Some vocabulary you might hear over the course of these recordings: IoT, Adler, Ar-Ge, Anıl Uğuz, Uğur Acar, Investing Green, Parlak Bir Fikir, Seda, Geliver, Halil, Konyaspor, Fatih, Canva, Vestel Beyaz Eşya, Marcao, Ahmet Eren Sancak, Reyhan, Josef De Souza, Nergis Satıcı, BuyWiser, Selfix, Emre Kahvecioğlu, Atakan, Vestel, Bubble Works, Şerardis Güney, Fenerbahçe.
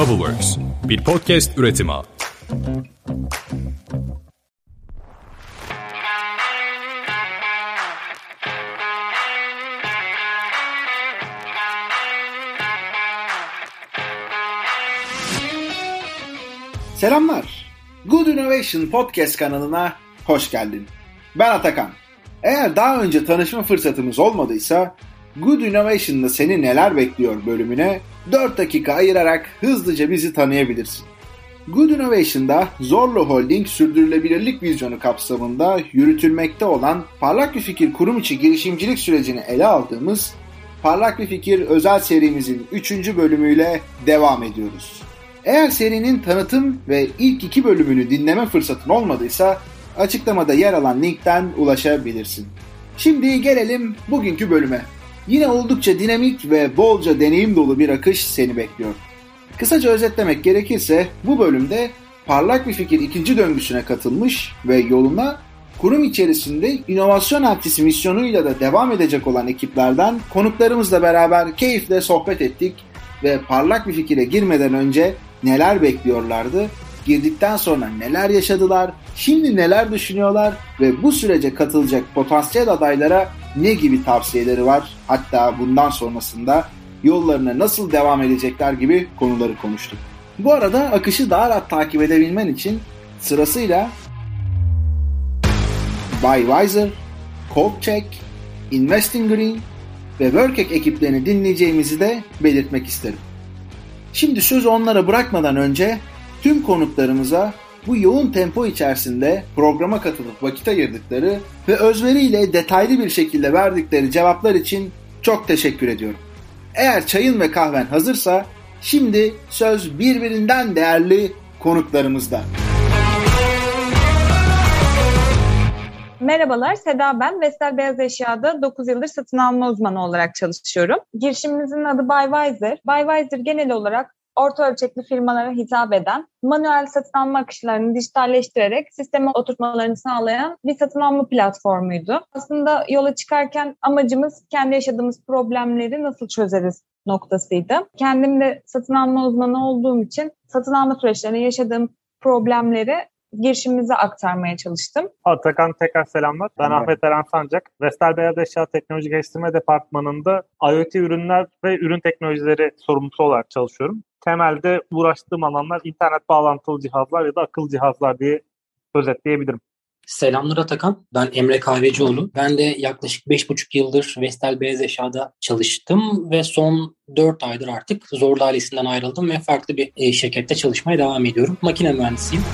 Bubble Works, bir podcast üretimi. Selamlar. Good Innovation Podcast kanalına hoş geldin. Ben Atakan. Eğer daha önce tanışma fırsatımız olmadıysa Good Innovation'da seni neler bekliyor bölümüne 4 dakika ayırarak hızlıca bizi tanıyabilirsin. Good Innovation'da Zorlu Holding sürdürülebilirlik vizyonu kapsamında yürütülmekte olan Parlak Bir Fikir kurum içi girişimcilik sürecini ele aldığımız Parlak Bir Fikir özel serimizin 3. bölümüyle devam ediyoruz. Eğer serinin tanıtım ve ilk 2 bölümünü dinleme fırsatın olmadıysa açıklamada yer alan linkten ulaşabilirsin. Şimdi gelelim bugünkü bölüme. Yine oldukça dinamik ve bolca deneyim dolu bir akış seni bekliyor. Kısaca özetlemek gerekirse bu bölümde Parlak Bir Fikir ikinci döngüsüne katılmış ve yoluna kurum içerisinde inovasyon aktivitesi misyonuyla da devam edecek olan ekiplerden konuklarımızla beraber keyifle sohbet ettik ve Parlak Bir Fikir'e girmeden önce neler bekliyorlardı, girdikten sonra neler yaşadılar, şimdi neler düşünüyorlar ve bu sürece katılacak potansiyel adaylara ne gibi tavsiyeleri var, hatta bundan sonrasında yollarına nasıl devam edecekler gibi konuları konuştuk. Bu arada akışı daha rahat takip edebilmen için sırasıyla BuyWiser, Cold Check, Investing Green ve WorkHack ekiplerini dinleyeceğimizi de belirtmek isterim. Şimdi sözü onlara bırakmadan önce tüm konuklarımıza bu yoğun tempo içerisinde programa katılıp vakit ayırdıkları ve özveriyle detaylı bir şekilde verdikleri cevaplar için çok teşekkür ediyorum. Eğer çayın ve kahven hazırsa şimdi söz birbirinden değerli konuklarımızda. Merhabalar, Seda ben. Vestel Beyaz Eşya'da 9 yıldır satın alma uzmanı olarak çalışıyorum. Girişimimizin adı BuyWiser. BuyWiser genel olarak orta ölçekli firmalara hitap eden, manuel satın alma akışlarını dijitalleştirerek sisteme oturtmalarını sağlayan bir satın alma platformuydu. Aslında yola çıkarken amacımız kendi yaşadığımız problemleri nasıl çözeriz noktasıydı. Kendim de satın alma uzmanı olduğum için satın alma süreçlerinde yaşadığım problemleri girişimimize aktarmaya çalıştım. Atakan tekrar selamlar. Ben Ahmet Eren Sancak. Vestel Beyaz Eşya Teknoloji Geliştirme Departmanı'nda IoT ürünler ve ürün teknolojileri sorumlusu olarak çalışıyorum. Temelde uğraştığım alanlar internet bağlantılı cihazlar ya da akıllı cihazlar diye özetleyebilirim. Selamlar Atakan. Ben Emre Kahvecioğlu. Ben de yaklaşık 5,5 yıldır Vestel Beyaz Eşya'da çalıştım ve son 4 aydır artık Zorlu ailesinden ayrıldım ve farklı bir şirkette çalışmaya devam ediyorum. Makine mühendisiyim.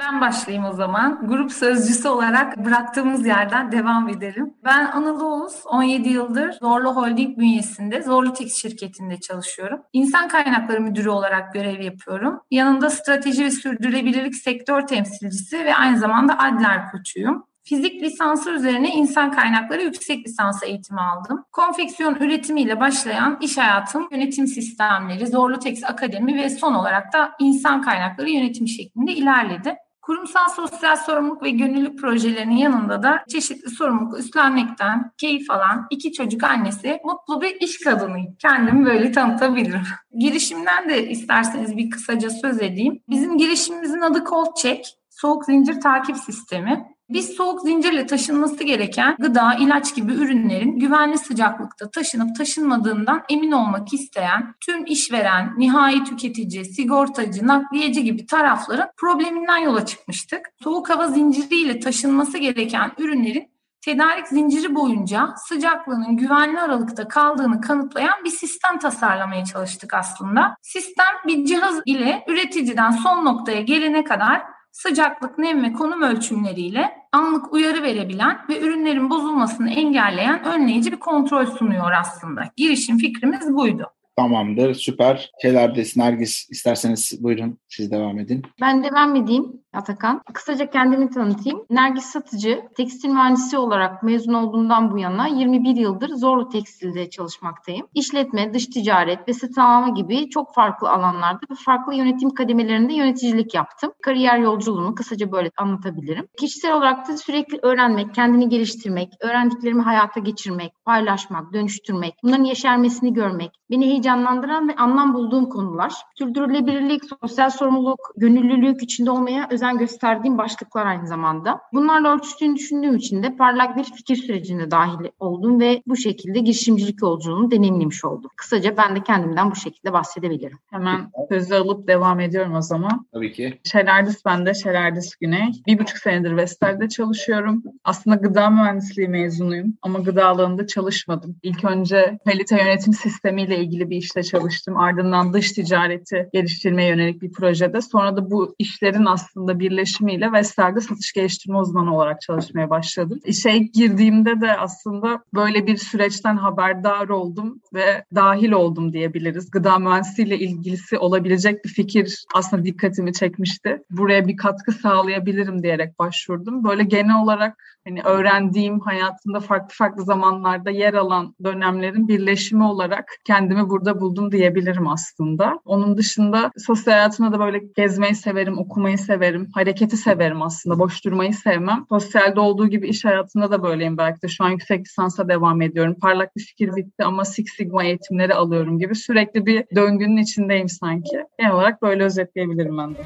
Ben başlayayım o zaman. Grup sözcüsü olarak bıraktığımız yerden devam edelim. Ben Anıl Uğuz, 17 yıldır Zorlu Holding bünyesinde Zorlu Tekstil şirketinde çalışıyorum. İnsan kaynakları müdürü olarak görev yapıyorum. Yanında strateji ve sürdürülebilirlik sektör temsilcisi ve aynı zamanda Adler koçuyum. Fizik lisansı üzerine insan kaynakları yüksek lisans eğitimi aldım. Konfeksiyon üretimiyle başlayan iş hayatım, yönetim sistemleri, Zorlu Tekstil Akademi ve son olarak da insan kaynakları yönetimi şeklinde ilerledi. Kurumsal sosyal sorumluluk ve gönüllülük projelerinin yanında da çeşitli sorumluluk üstlenmekten keyif alan 2 çocuk annesi, mutlu bir iş kadınıyım. Kendimi böyle tanıtabilirim. Girişimden de isterseniz bir kısaca söz edeyim. Bizim girişimimizin adı Cold Check, soğuk zincir takip sistemi. Biz soğuk zincirle taşınması gereken gıda, ilaç gibi ürünlerin güvenli sıcaklıkta taşınıp taşınmadığından emin olmak isteyen tüm işveren, nihai tüketici, sigortacı, nakliyeci gibi tarafların probleminden yola çıkmıştık. Soğuk hava zinciriyle taşınması gereken ürünlerin tedarik zinciri boyunca sıcaklığının güvenli aralıkta kaldığını kanıtlayan bir sistem tasarlamaya çalıştık aslında. Sistem bir cihaz ile üreticiden son noktaya gelene kadar sıcaklık, nem ve konum ölçümleriyle anlık uyarı verebilen ve ürünlerin bozulmasını engelleyen önleyici bir kontrol sunuyor aslında. Girişim fikrimiz buydu. Tamamdır, süper. Şerardis, Nergis, isterseniz buyurun siz devam edin. Ben devam edeyim Atakan. Kısaca kendimi tanıtayım. Nergis Satıcı, tekstil mühendisi olarak mezun olduğumdan bu yana 21 yıldır Zorlu Tekstil'de çalışmaktayım. İşletme, dış ticaret ve satış gibi çok farklı alanlarda ve farklı yönetim kademelerinde yöneticilik yaptım. Kariyer yolculuğumu kısaca böyle anlatabilirim. Kişisel olarak da sürekli öğrenmek, kendini geliştirmek, öğrendiklerimi hayata geçirmek, paylaşmak, dönüştürmek, bunların yeşermesini görmek, beni heyecanlandıran ve anlam bulduğum konular. Sürdürülebilirlik, sosyal sorumluluk, gönüllülük içinde olmaya özen gösterdiğim başlıklar aynı zamanda. Bunlarla ölçüştüğünü düşündüğüm için de parlak bir fikir sürecine dahil oldum ve bu şekilde girişimcilik yolculuğunu deneyimlemiş oldum. Kısaca ben de kendimden bu şekilde bahsedebilirim. Hemen sözü alıp devam ediyorum o zaman. Tabii ki. Şerardis ben de, Şerardis Güney. 1,5 senedir Vestel'de çalışıyorum. Aslında gıda mühendisliği mezunuyum ama gıda alanında çalışmadım. İlk önce kalite yönetim sistemiyle ilgili bir işte çalıştım. Ardından dış ticareti geliştirmeye yönelik bir projede. Sonra da bu işlerin aslında birleşimiyle Vestel'de satış geliştirme uzmanı olarak çalışmaya başladım. İşe girdiğimde de aslında böyle bir süreçten haberdar oldum ve dahil oldum diyebiliriz. Gıda mühendisliğiyle ilgilisi olabilecek bir fikir aslında dikkatimi çekmişti. Buraya bir katkı sağlayabilirim diyerek başvurdum. Böyle genel olarak hani öğrendiğim, hayatımda farklı farklı zamanlarda yer alan dönemlerin birleşimi olarak kendimi burada buldum diyebilirim aslında. Onun dışında sosyal hayatımda da böyle gezmeyi severim, okumayı severim, hareketi severim aslında. Boş durmayı sevmem. Sosyalde olduğu gibi iş hayatında da böyleyim belki de. Şu an yüksek lisansa devam ediyorum. Parlak bir fikir bitti ama Six Sigma eğitimleri alıyorum gibi. Sürekli bir döngünün içindeyim sanki. Genel olarak böyle özetleyebilirim ben de.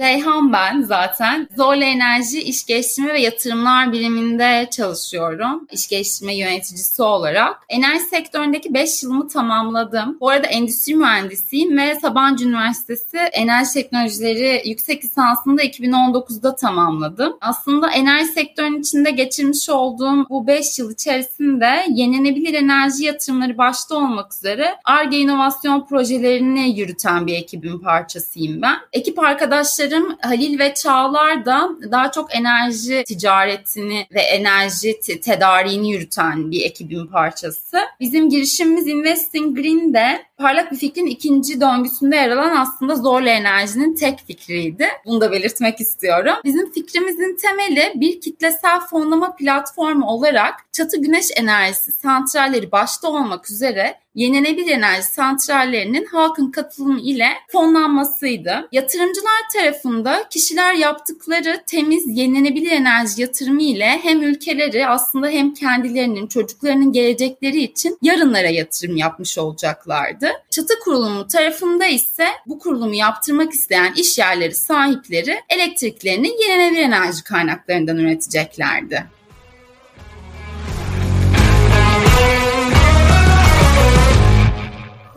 Reyhan ben zaten. Zorlu Enerji İş Geliştirme ve Yatırımlar biriminde çalışıyorum. İş Geliştirme Yöneticisi olarak. Enerji sektöründeki 5 yılımı tamamladım. Bu arada endüstri mühendisiyim ve Sabancı Üniversitesi Enerji Teknolojileri yüksek lisansını da 2019'da tamamladım. Aslında enerji sektörünün içinde geçirmiş olduğum bu 5 yıl içerisinde yenilenebilir enerji yatırımları başta olmak üzere Ar-Ge inovasyon projelerini yürüten bir ekibin parçasıyım ben. Ekip arkadaşlarım Halil ve Çağlar da daha çok enerji ticaretini ve enerji tedariğini yürüten bir ekibin parçası. Bizim girişimimiz Investing Green'de parlak bir fikrin ikinci döngüsünde yer alan aslında Zorlu Enerji'nin tek fikriydi. Bunu da belirtmek istiyorum. Bizim fikrimizin temeli bir kitlesel fonlama platformu olarak çatı güneş enerjisi santralleri başta olmak üzere yenilenebilir enerji santrallerinin halkın katılımı ile fonlanmasıydı. Yatırımcılar tarafında kişiler yaptıkları temiz yenilenebilir enerji yatırımı ile hem ülkeleri aslında hem kendilerinin, çocuklarının gelecekleri için yarınlara yatırım yapmış olacaklardı. Çatı kurulumu tarafında ise bu kurulumu yaptırmak isteyen iş yerleri sahipleri elektriklerini yenilenebilir enerji kaynaklarından üreteceklerdi.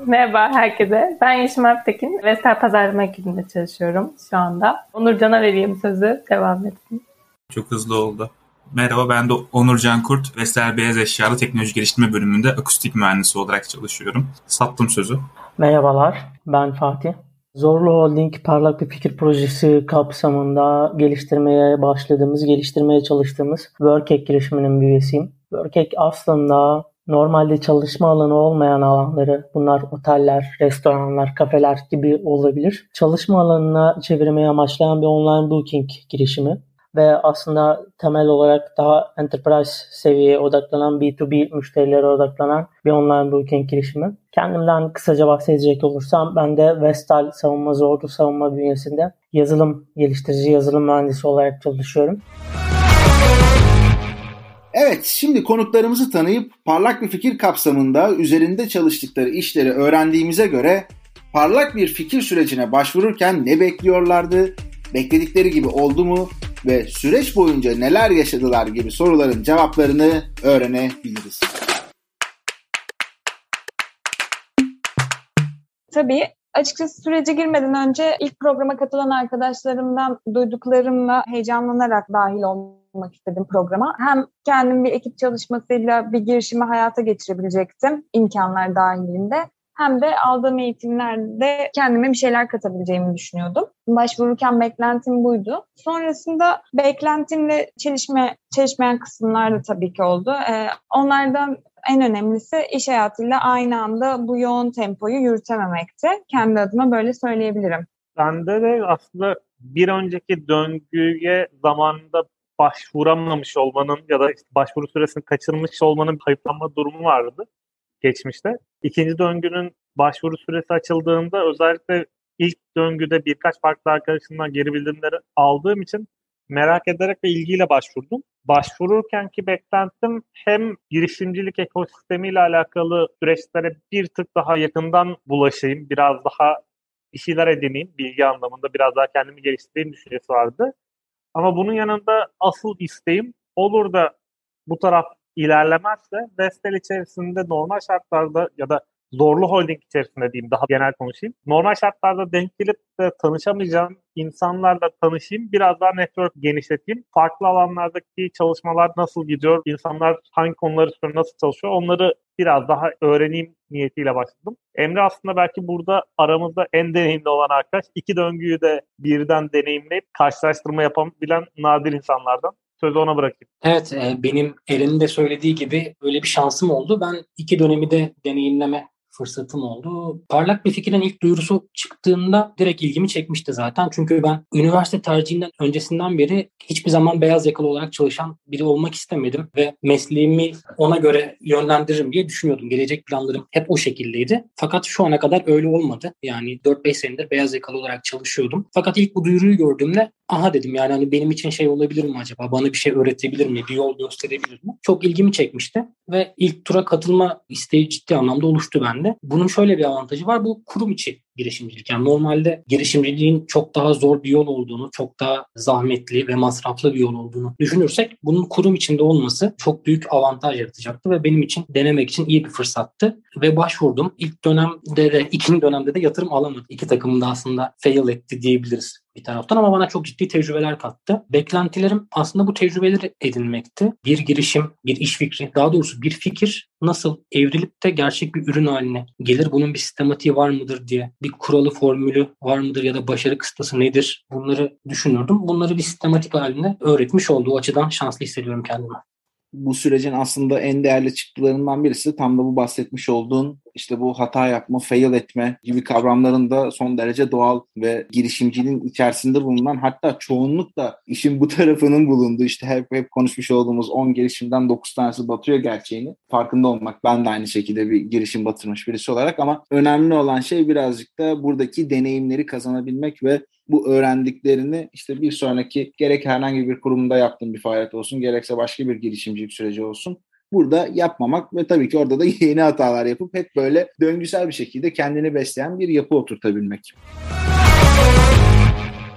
Merhaba herkese. Ben Yeşim Aptekin. Vestel Pazarlama ekibinde çalışıyorum şu anda. Onur Can'a vereyim sözü. Devam edin. Çok hızlı oldu. Merhaba, ben de Onur Can Kurt. Vestel Beyaz Eşya'da Teknoloji Geliştirme bölümünde akustik mühendisi olarak çalışıyorum. Sattım sözü. Merhabalar, ben Fatih. Zorlu Holding Parlak Bir Fikir projesi kapsamında geliştirmeye çalıştığımız WorkHack girişiminin bir üyesiyim. WorkHack aslında normalde çalışma alanı olmayan alanları, bunlar oteller, restoranlar, kafeler gibi olabilir, çalışma alanına çevirmeyi amaçlayan bir online booking girişimi ve aslında temel olarak daha enterprise seviyeye odaklanan, B2B müşterilere odaklanan bir online booking girişimi. Kendimden kısaca bahsedecek olursam, ben de Vestel Savunma, Zorlu Savunma bünyesinde yazılım geliştirici, yazılım mühendisi olarak çalışıyorum. Evet, şimdi konuklarımızı tanıyıp parlak bir fikir kapsamında üzerinde çalıştıkları işleri öğrendiğimize göre parlak bir fikir sürecine başvururken ne bekliyorlardı, bekledikleri gibi oldu mu ve süreç boyunca neler yaşadılar gibi soruların cevaplarını öğrenebiliriz. Tabii. Açıkçası sürece girmeden önce ilk programa katılan arkadaşlarımdan duyduklarımla heyecanlanarak dahil olmak istedim programa. Hem kendim bir ekip çalışmasıyla bir girişimi hayata geçirebilecektim imkanlar dahilinde. Hem de aldığım eğitimlerde kendime bir şeyler katabileceğimi düşünüyordum. Başvururken beklentim buydu. Sonrasında beklentimle çelişmeyen kısımlar da tabii ki oldu. Onlardan en önemlisi iş hayatıyla aynı anda bu yoğun tempoyu yürütememekti. Kendi adıma böyle söyleyebilirim. Bende de aslında bir önceki döngüye zamanında başvuramamış olmanın ya da işte başvuru süresini kaçırmış olmanın kayıplanma durumu vardı geçmişte. İkinci döngünün başvuru süresi açıldığında özellikle ilk döngüde birkaç farklı arkadaşımdan geri bildirimleri aldığım için merak ederek ve ilgiyle başvurdum. Başvururkenki beklentim hem girişimcilik ekosistemiyle alakalı süreçlere bir tık daha yakından bulaşayım, biraz daha bir şeyler edineyim, bilgi anlamında biraz daha kendimi geliştireyim düşüncesi vardı. Ama bunun yanında asıl isteğim olur da bu taraf ilerlemezse Vestel içerisinde normal şartlarda ya da Zorlu Holding içerisinde diyeyim, daha genel konuşayım. Normal şartlarda denk gelip de tanışamayacağım insanlarla tanışayım, biraz daha network genişleteyim. Farklı alanlardaki çalışmalar nasıl gidiyor, insanlar hangi konuları nasıl çalışıyor, onları biraz daha öğreneyim niyetiyle başladım. Emre aslında belki burada aramızda en deneyimli olan arkadaş. İki döngüyü de birden deneyimleyip karşılaştırma yapabilen nadir insanlardan. Sözü ona bırakayım. Evet, benim Eren'in de söylediği gibi öyle bir şansım oldu. Ben iki dönemi de deneyimleme fırsatım oldu. Parlak Bir Fikir'in ilk duyurusu çıktığında direkt ilgimi çekmişti zaten. Çünkü ben üniversite tercihinden öncesinden beri hiçbir zaman beyaz yakalı olarak çalışan biri olmak istemedim ve mesleğimi ona göre yönlendiririm diye düşünüyordum. Gelecek planlarım hep o şekildeydi. Fakat şu ana kadar öyle olmadı. Yani 4-5 senedir beyaz yakalı olarak çalışıyordum. Fakat ilk bu duyuruyu gördüğümde aha dedim, yani hani benim için şey olabilir mi acaba? Bana bir şey öğretebilir mi? Bir yol gösterebilir mi? Çok ilgimi çekmişti ve ilk tura katılma isteği ciddi anlamda oluştu bende. Bunun şöyle bir avantajı var. Bu kurum içi girişimcilik. Yani normalde girişimciliğin çok daha zor bir yol olduğunu, çok daha zahmetli ve masraflı bir yol olduğunu düşünürsek bunun kurum içinde olması çok büyük avantaj yaratacaktı ve benim için denemek için iyi bir fırsattı ve başvurdum. İlk dönemde de ikinci dönemde de yatırım alamadım. İki takımım da aslında fail etti diyebiliriz bir taraftan ama bana çok ciddi tecrübeler kattı. Beklentilerim aslında bu tecrübeleri edinmekti. Bir girişim, bir iş fikri, daha doğrusu bir fikir nasıl evrilip de gerçek bir ürün haline gelir? Bunun bir sistematiği var mıdır diye, bir kuralı, formülü var mıdır ya da başarı kıstası nedir? Bunları düşünürdüm. Bunları bir sistematik halinde öğretmiş oldu. O açıdan şanslı hissediyorum kendimi. Bu sürecin aslında en değerli çıktılarından birisi tam da bu bahsetmiş olduğun işte bu hata yapma, fail etme gibi kavramların da son derece doğal ve girişimcinin içerisinde bulunan, hatta çoğunlukla işin bu tarafının bulunduğu, işte hep konuşmuş olduğumuz 10 girişimden 9 tanesi batıyor gerçeğini farkında olmak. Ben de aynı şekilde bir girişim batırmış birisi olarak ama önemli olan şey birazcık da buradaki deneyimleri kazanabilmek ve bu öğrendiklerini işte bir sonraki gerek herhangi bir kurumda yaptığım bir faaliyet olsun, gerekse başka bir girişimcilik süreci olsun. Burada yapmamak ve tabii ki orada da yeni hatalar yapıp hep böyle döngüsel bir şekilde kendini besleyen bir yapı oturtabilmek.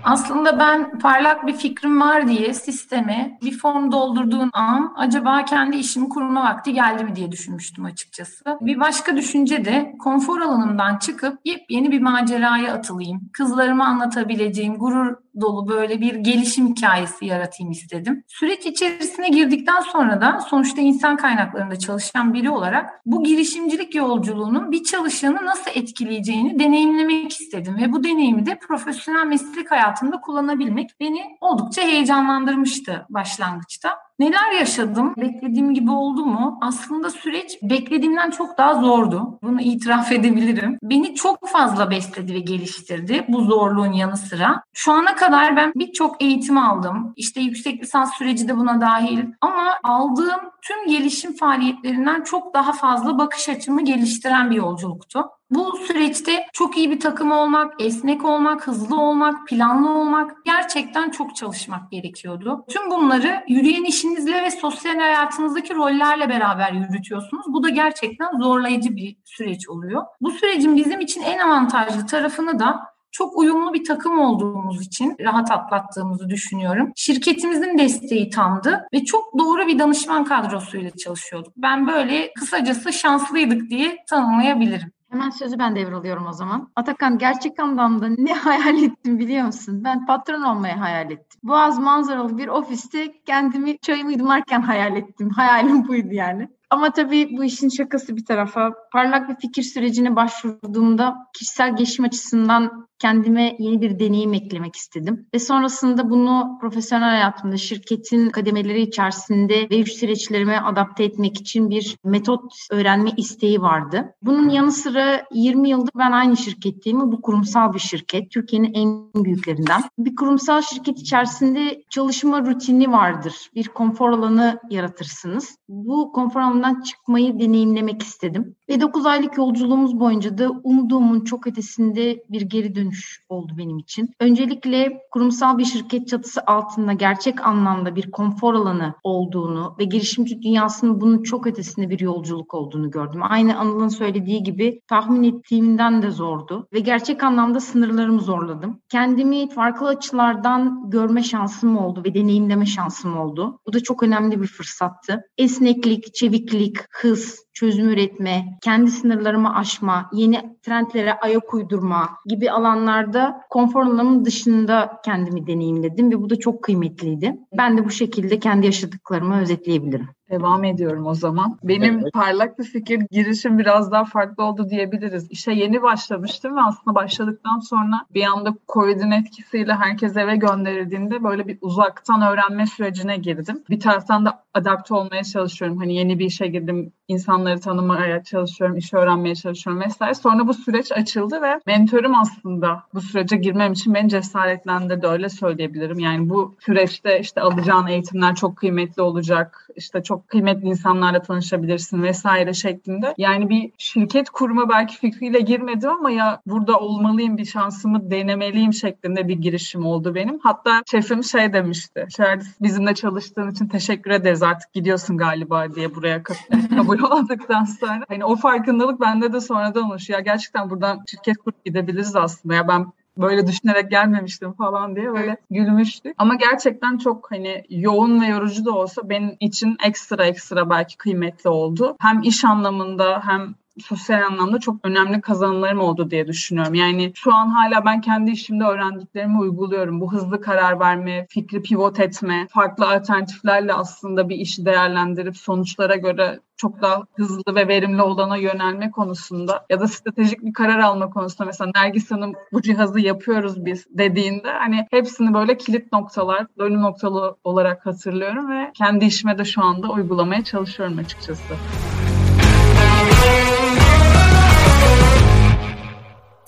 Aslında ben parlak bir fikrim var diye sisteme bir form doldurduğun an acaba kendi işimi kurma vakti geldi mi diye düşünmüştüm açıkçası. Bir başka düşünce de konfor alanımdan çıkıp yepyeni bir maceraya atılayım. Kızlarıma anlatabileceğim gurur dolu böyle bir gelişim hikayesi yaratayım istedim. Süreç içerisine girdikten sonra da sonuçta insan kaynaklarında çalışan biri olarak bu girişimcilik yolculuğunun bir çalışanı nasıl etkileyeceğini deneyimlemek istedim ve bu deneyimi de profesyonel meslek hayatımda kullanabilmek beni oldukça heyecanlandırmıştı başlangıçta. Neler yaşadım? Beklediğim gibi oldu mu? Aslında süreç beklediğimden çok daha zordu. Bunu itiraf edebilirim. Beni çok fazla besledi ve geliştirdi bu zorluğun yanı sıra. Şu ana kadar ben birçok eğitim aldım. İşte yüksek lisans süreci de buna dahil. Ama aldığım tüm gelişim faaliyetlerinden çok daha fazla bakış açımı geliştiren bir yolculuktu. Bu süreçte çok iyi bir takım olmak, esnek olmak, hızlı olmak, planlı olmak, gerçekten çok çalışmak gerekiyordu. Tüm bunları yürüyen işinizle ve sosyal hayatınızdaki rollerle beraber yürütüyorsunuz. Bu da gerçekten zorlayıcı bir süreç oluyor. Bu sürecin bizim için en avantajlı tarafını da çok uyumlu bir takım olduğumuz için rahat atlattığımızı düşünüyorum. Şirketimizin desteği tamdı ve çok doğru bir danışman kadrosuyla çalışıyorduk. Ben böyle kısacası şanslıydık diye tanımlayabilirim. Hemen sözü ben devralıyorum o zaman. Atakan, gerçek anlamda ne hayal ettim biliyor musun? Ben patron olmayı hayal ettim. Boğaz manzaralı bir ofiste kendimi çayımı yudumlarken hayal ettim. Hayalim buydu yani. Ama tabii bu işin şakası bir tarafa. Parlak bir fikir sürecine başvurduğumda kişisel gelişim açısından kendime yeni bir deneyim eklemek istedim. Ve sonrasında bunu profesyonel hayatımda şirketin kademeleri içerisinde ve iş süreçlerime adapte etmek için bir metot öğrenme isteği vardı. Bunun yanı sıra 20 yıldır ben aynı şirketteyim. Bu kurumsal bir şirket. Türkiye'nin en büyüklerinden. Bir kurumsal şirket içerisinde çalışma rutini vardır. Bir konfor alanı yaratırsınız. Bu konfor alanından çıkmayı deneyimlemek istedim. Ve 9 aylık yolculuğumuz boyunca da umduğumun çok ötesinde bir geri dönüş oldu benim için. Öncelikle kurumsal bir şirket çatısı altında gerçek anlamda bir konfor alanı olduğunu ve girişimci dünyasının bunun çok ötesinde bir yolculuk olduğunu gördüm. Aynı Anıl'ın söylediği gibi tahmin ettiğimden de zordu ve gerçek anlamda sınırlarımı zorladım. Kendimi farklı açılardan görme şansım oldu ve deneyimleme şansım oldu. Bu da çok önemli bir fırsattı. Esneklik, çeviklik, hız, çözüm üretme, kendi sınırlarımı aşma, yeni trendlere ayak uydurma gibi alanlarda konfor alanımın dışında kendimi deneyimledim ve bu da çok kıymetliydi. Ben de bu şekilde kendi yaşadıklarımı özetleyebilirim. Devam ediyorum o zaman. Benim evet. Parlak bir fikir girişim biraz daha farklı oldu diyebiliriz. İşe yeni başlamıştım ve aslında başladıktan sonra bir anda Covid'in etkisiyle herkes eve gönderildiğinde böyle bir uzaktan öğrenme sürecine girdim. Bir taraftan da adapte olmaya çalışıyorum. Hani yeni bir işe girdim, insanları tanımaya çalışıyorum, işi öğrenmeye çalışıyorum vesaire. Sonra bu süreç açıldı ve mentorum aslında bu sürece girmem için beni cesaretlendirdi. Öyle söyleyebilirim. Yani bu süreçte işte alacağın eğitimler çok kıymetli olacak. İşte çok kıymetli insanlarla tanışabilirsin vesaire şeklinde. Yani bir şirket kurma belki fikriyle girmedim ama ya burada olmalıyım, bir şansımı denemeliyim şeklinde bir girişim oldu benim. Hatta şefim şey demişti. Şerardis, bizimle çalıştığın için teşekkür ederiz, artık gidiyorsun galiba diye buraya kabul olduktan sonra. Hani o farkındalık bende de sonradan oluştu. Ya gerçekten buradan şirket kurup gidebiliriz aslında. Ya ben böyle düşünerek gelmemiştim falan diye böyle gülmüştük. Ama gerçekten çok hani yoğun ve yorucu da olsa benim için ekstra belki kıymetli oldu. Hem iş anlamında hem sosyal anlamda çok önemli kazanımlarım oldu diye düşünüyorum. Yani şu an hala ben kendi işimde öğrendiklerimi uyguluyorum. Bu hızlı karar verme, fikri pivot etme, farklı alternatiflerle aslında bir işi değerlendirip sonuçlara göre çok daha hızlı ve verimli olana yönelme konusunda ya da stratejik bir karar alma konusunda mesela Nergis Hanım bu cihazı yapıyoruz biz dediğinde hani hepsini böyle kilit noktalar, dönüm noktalı olarak hatırlıyorum ve kendi işime de şu anda uygulamaya çalışıyorum açıkçası.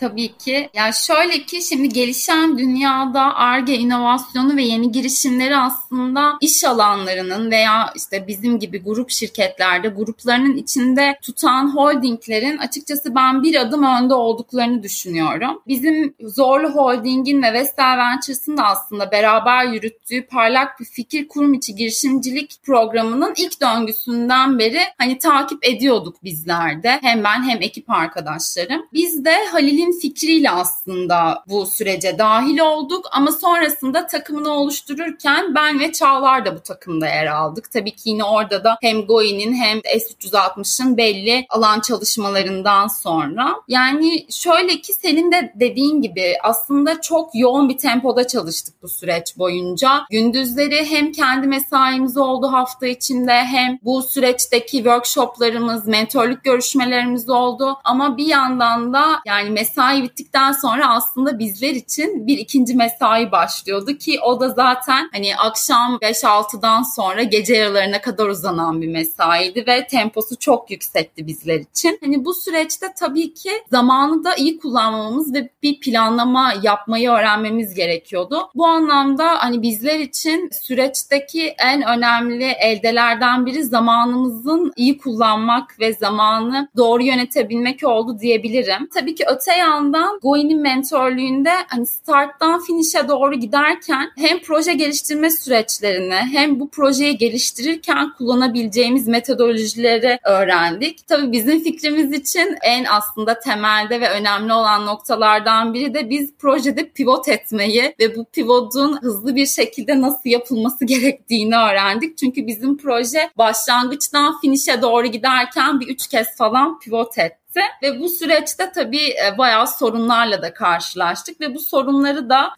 Tabii ki. Yani şöyle ki şimdi gelişen dünyada Ar-Ge inovasyonu ve yeni girişimleri aslında iş alanlarının veya işte bizim gibi grup şirketlerde gruplarının içinde tutan holdinglerin açıkçası ben bir adım önde olduklarını düşünüyorum. Bizim Zorlu Holding'in ve Vestel Ventures'ın da aslında beraber yürüttüğü parlak bir fikir kurum içi girişimcilik programının ilk döngüsünden beri hani takip ediyorduk bizler de. Hem ben hem ekip arkadaşlarım. Biz de Halil'in fikriyle aslında bu sürece dahil olduk ama sonrasında takımını oluştururken ben ve Çağlar da bu takımda yer aldık. Tabii ki yine orada da hem GOİ'nin hem S360'ın belli alan çalışmalarından sonra. Yani şöyle ki senin de dediğin gibi aslında çok yoğun bir tempoda çalıştık bu süreç boyunca. Gündüzleri hem kendi mesaimiz oldu hafta içinde hem bu süreçteki workshoplarımız, mentorluk görüşmelerimiz oldu ama bir yandan da yani mesai bittikten sonra aslında bizler için bir ikinci mesai başlıyordu ki o da zaten hani akşam 5-6'dan sonra gece yarılarına kadar uzanan bir mesaiydi ve temposu çok yüksekti bizler için. Hani bu süreçte tabii ki zamanı da iyi kullanmamız ve bir planlama yapmayı öğrenmemiz gerekiyordu. Bu anlamda hani bizler için süreçteki en önemli eldelerden biri zamanımızın iyi kullanmak ve zamanı doğru yönetebilmek oldu diyebilirim. Tabii ki öte yandan GOİ'nin mentorluğunda hani starttan finish'e doğru giderken hem proje geliştirme süreçlerini hem bu projeyi geliştirirken kullanabileceğimiz metodolojileri öğrendik. Tabii bizim fikrimiz için en aslında temelde ve önemli olan noktalardan biri de biz projede pivot etmeyi ve bu pivotun hızlı bir şekilde nasıl yapılması gerektiğini öğrendik. Çünkü bizim proje başlangıçtan finish'e doğru giderken bir 3 kez falan pivot etti. etti ve bu süreçte tabii bayağı sorunlarla da karşılaştık ve bu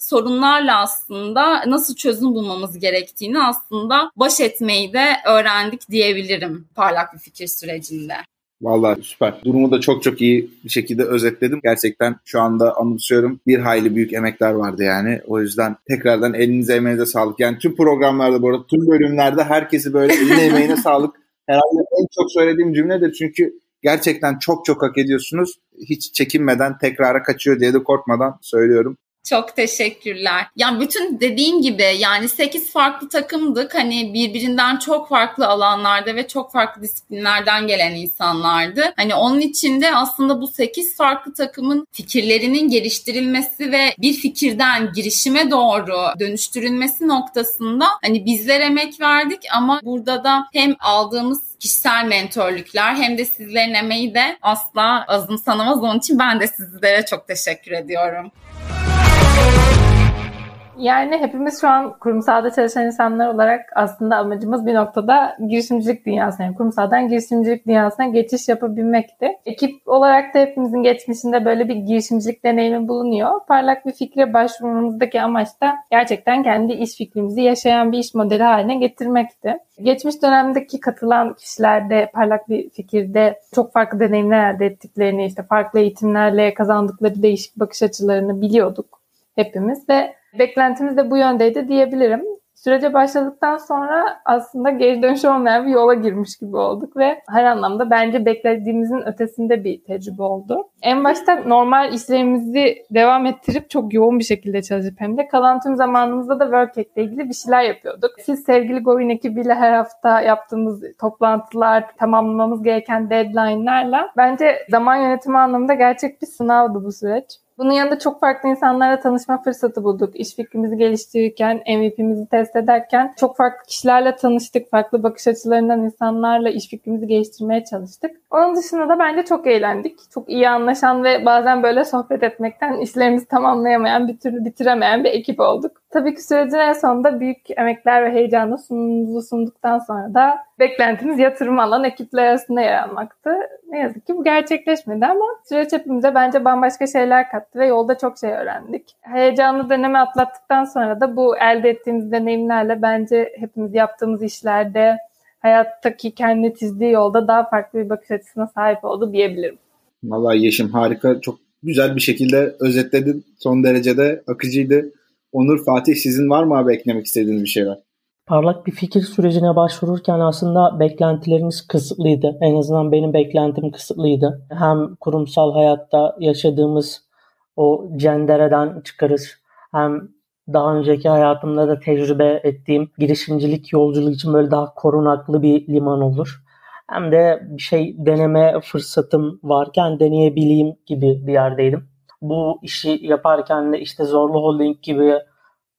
sorunlarla aslında nasıl çözüm bulmamız gerektiğini aslında baş etmeyi de öğrendik diyebilirim Parlak Bir Fikir sürecinde. Vallahi süper. Durumu da çok çok iyi bir şekilde özetledim. Gerçekten şu anda anımsıyorum. Bir hayli büyük emekler vardı yani. O yüzden tekrardan elinize emeğinize sağlık. Yani tüm programlarda bu arada, tüm bölümlerde herkesi böyle eline emeğine sağlık. Herhalde en çok söylediğim cümledir. Çünkü gerçekten çok çok hak ediyorsunuz. Hiç çekinmeden, tekrara kaçıyor diye de korkmadan söylüyorum. Çok teşekkürler. Yani bütün dediğim gibi yani 8 farklı takımdık. Hani birbirinden çok farklı alanlarda ve çok farklı disiplinlerden gelen insanlardı. Hani onun için de aslında bu 8 farklı takımın fikirlerinin geliştirilmesi ve bir fikirden girişime doğru dönüştürülmesi noktasında hani bizler emek verdik ama burada da hem aldığımız kişisel mentorluklar hem de sizlerin emeği de asla azımsanamaz. Onun için ben de sizlere çok teşekkür ediyorum. Yani hepimiz şu an kurumsalda çalışan insanlar olarak aslında amacımız bir noktada girişimcilik dünyasına, yani kurumsaldan girişimcilik dünyasına geçiş yapabilmekti. Ekip olarak da hepimizin geçmişinde böyle bir girişimcilik deneyimi bulunuyor. Parlak Bir Fikre başvurmamızdaki amaç da gerçekten kendi iş fikrimizi yaşayan bir iş modeli haline getirmekti. Geçmiş dönemdeki katılan kişilerde Parlak Bir Fikir'de çok farklı deneyimler elde ettiklerini, işte farklı eğitimlerle kazandıkları değişik bakış açılarını biliyorduk hepimiz ve beklentimiz de bu yöndeydi diyebilirim. Sürece başladıktan sonra aslında geri dönüş olmayan bir yola girmiş gibi olduk ve her anlamda bence beklediğimizin ötesinde bir tecrübe oldu. En başta normal işlerimizi devam ettirip çok yoğun bir şekilde çalışıp hem de kalan tüm zamanımızda da WorkHack'le ilgili bir şeyler yapıyorduk. Siz sevgili Govin ekibiyle her hafta yaptığımız toplantılar, tamamlamamız gereken deadline'larla bence zaman yönetimi anlamında gerçek bir sınavdı bu süreç. Bunun yanında çok farklı insanlarla tanışma fırsatı bulduk. İş fikrimizi geliştirirken, MVP'mizi test ederken çok farklı kişilerle tanıştık. Farklı bakış açılarından insanlarla iş fikrimizi geliştirmeye çalıştık. Onun dışında da bence çok eğlendik. Çok iyi anlaşan ve bazen böyle sohbet etmekten işlerimizi tamamlayamayan, bir türlü bitiremeyen bir ekip olduk. Tabii ki sürecin en sonunda büyük emekler ve heyecanla sunumumuzu sunduktan sonra da beklentimiz yatırım alan ekipler arasında yer almaktı. Ne yazık ki bu gerçekleşmedi ama süreç hepimize bence bambaşka şeyler kattı ve yolda çok şey öğrendik. Heyecanlı dönemi atlattıktan sonra da bu elde ettiğimiz deneyimlerle bence hepimiz yaptığımız işlerde hayattaki kendini çizdiği yolda daha farklı bir bakış açısına sahip oldu diyebilirim. Vallahi Yeşim harika, çok güzel bir şekilde özetledin. Son derecede akıcıydı. Onur, Fatih sizin var mı abi eklemek istediğiniz bir şeyler? Parlak Bir Fikir sürecine başvururken aslında beklentilerimiz kısıtlıydı. En azından benim beklentim kısıtlıydı. Hem kurumsal hayatta yaşadığımız o cendereden çıkarız, hem daha önceki hayatımda da tecrübe ettiğim girişimcilik yolculuk için böyle daha korunaklı bir liman olur. Hem de bir şey deneme fırsatım varken deneyebileyim gibi bir yerdeydim. Bu işi yaparken de işte Zorlu Holding gibi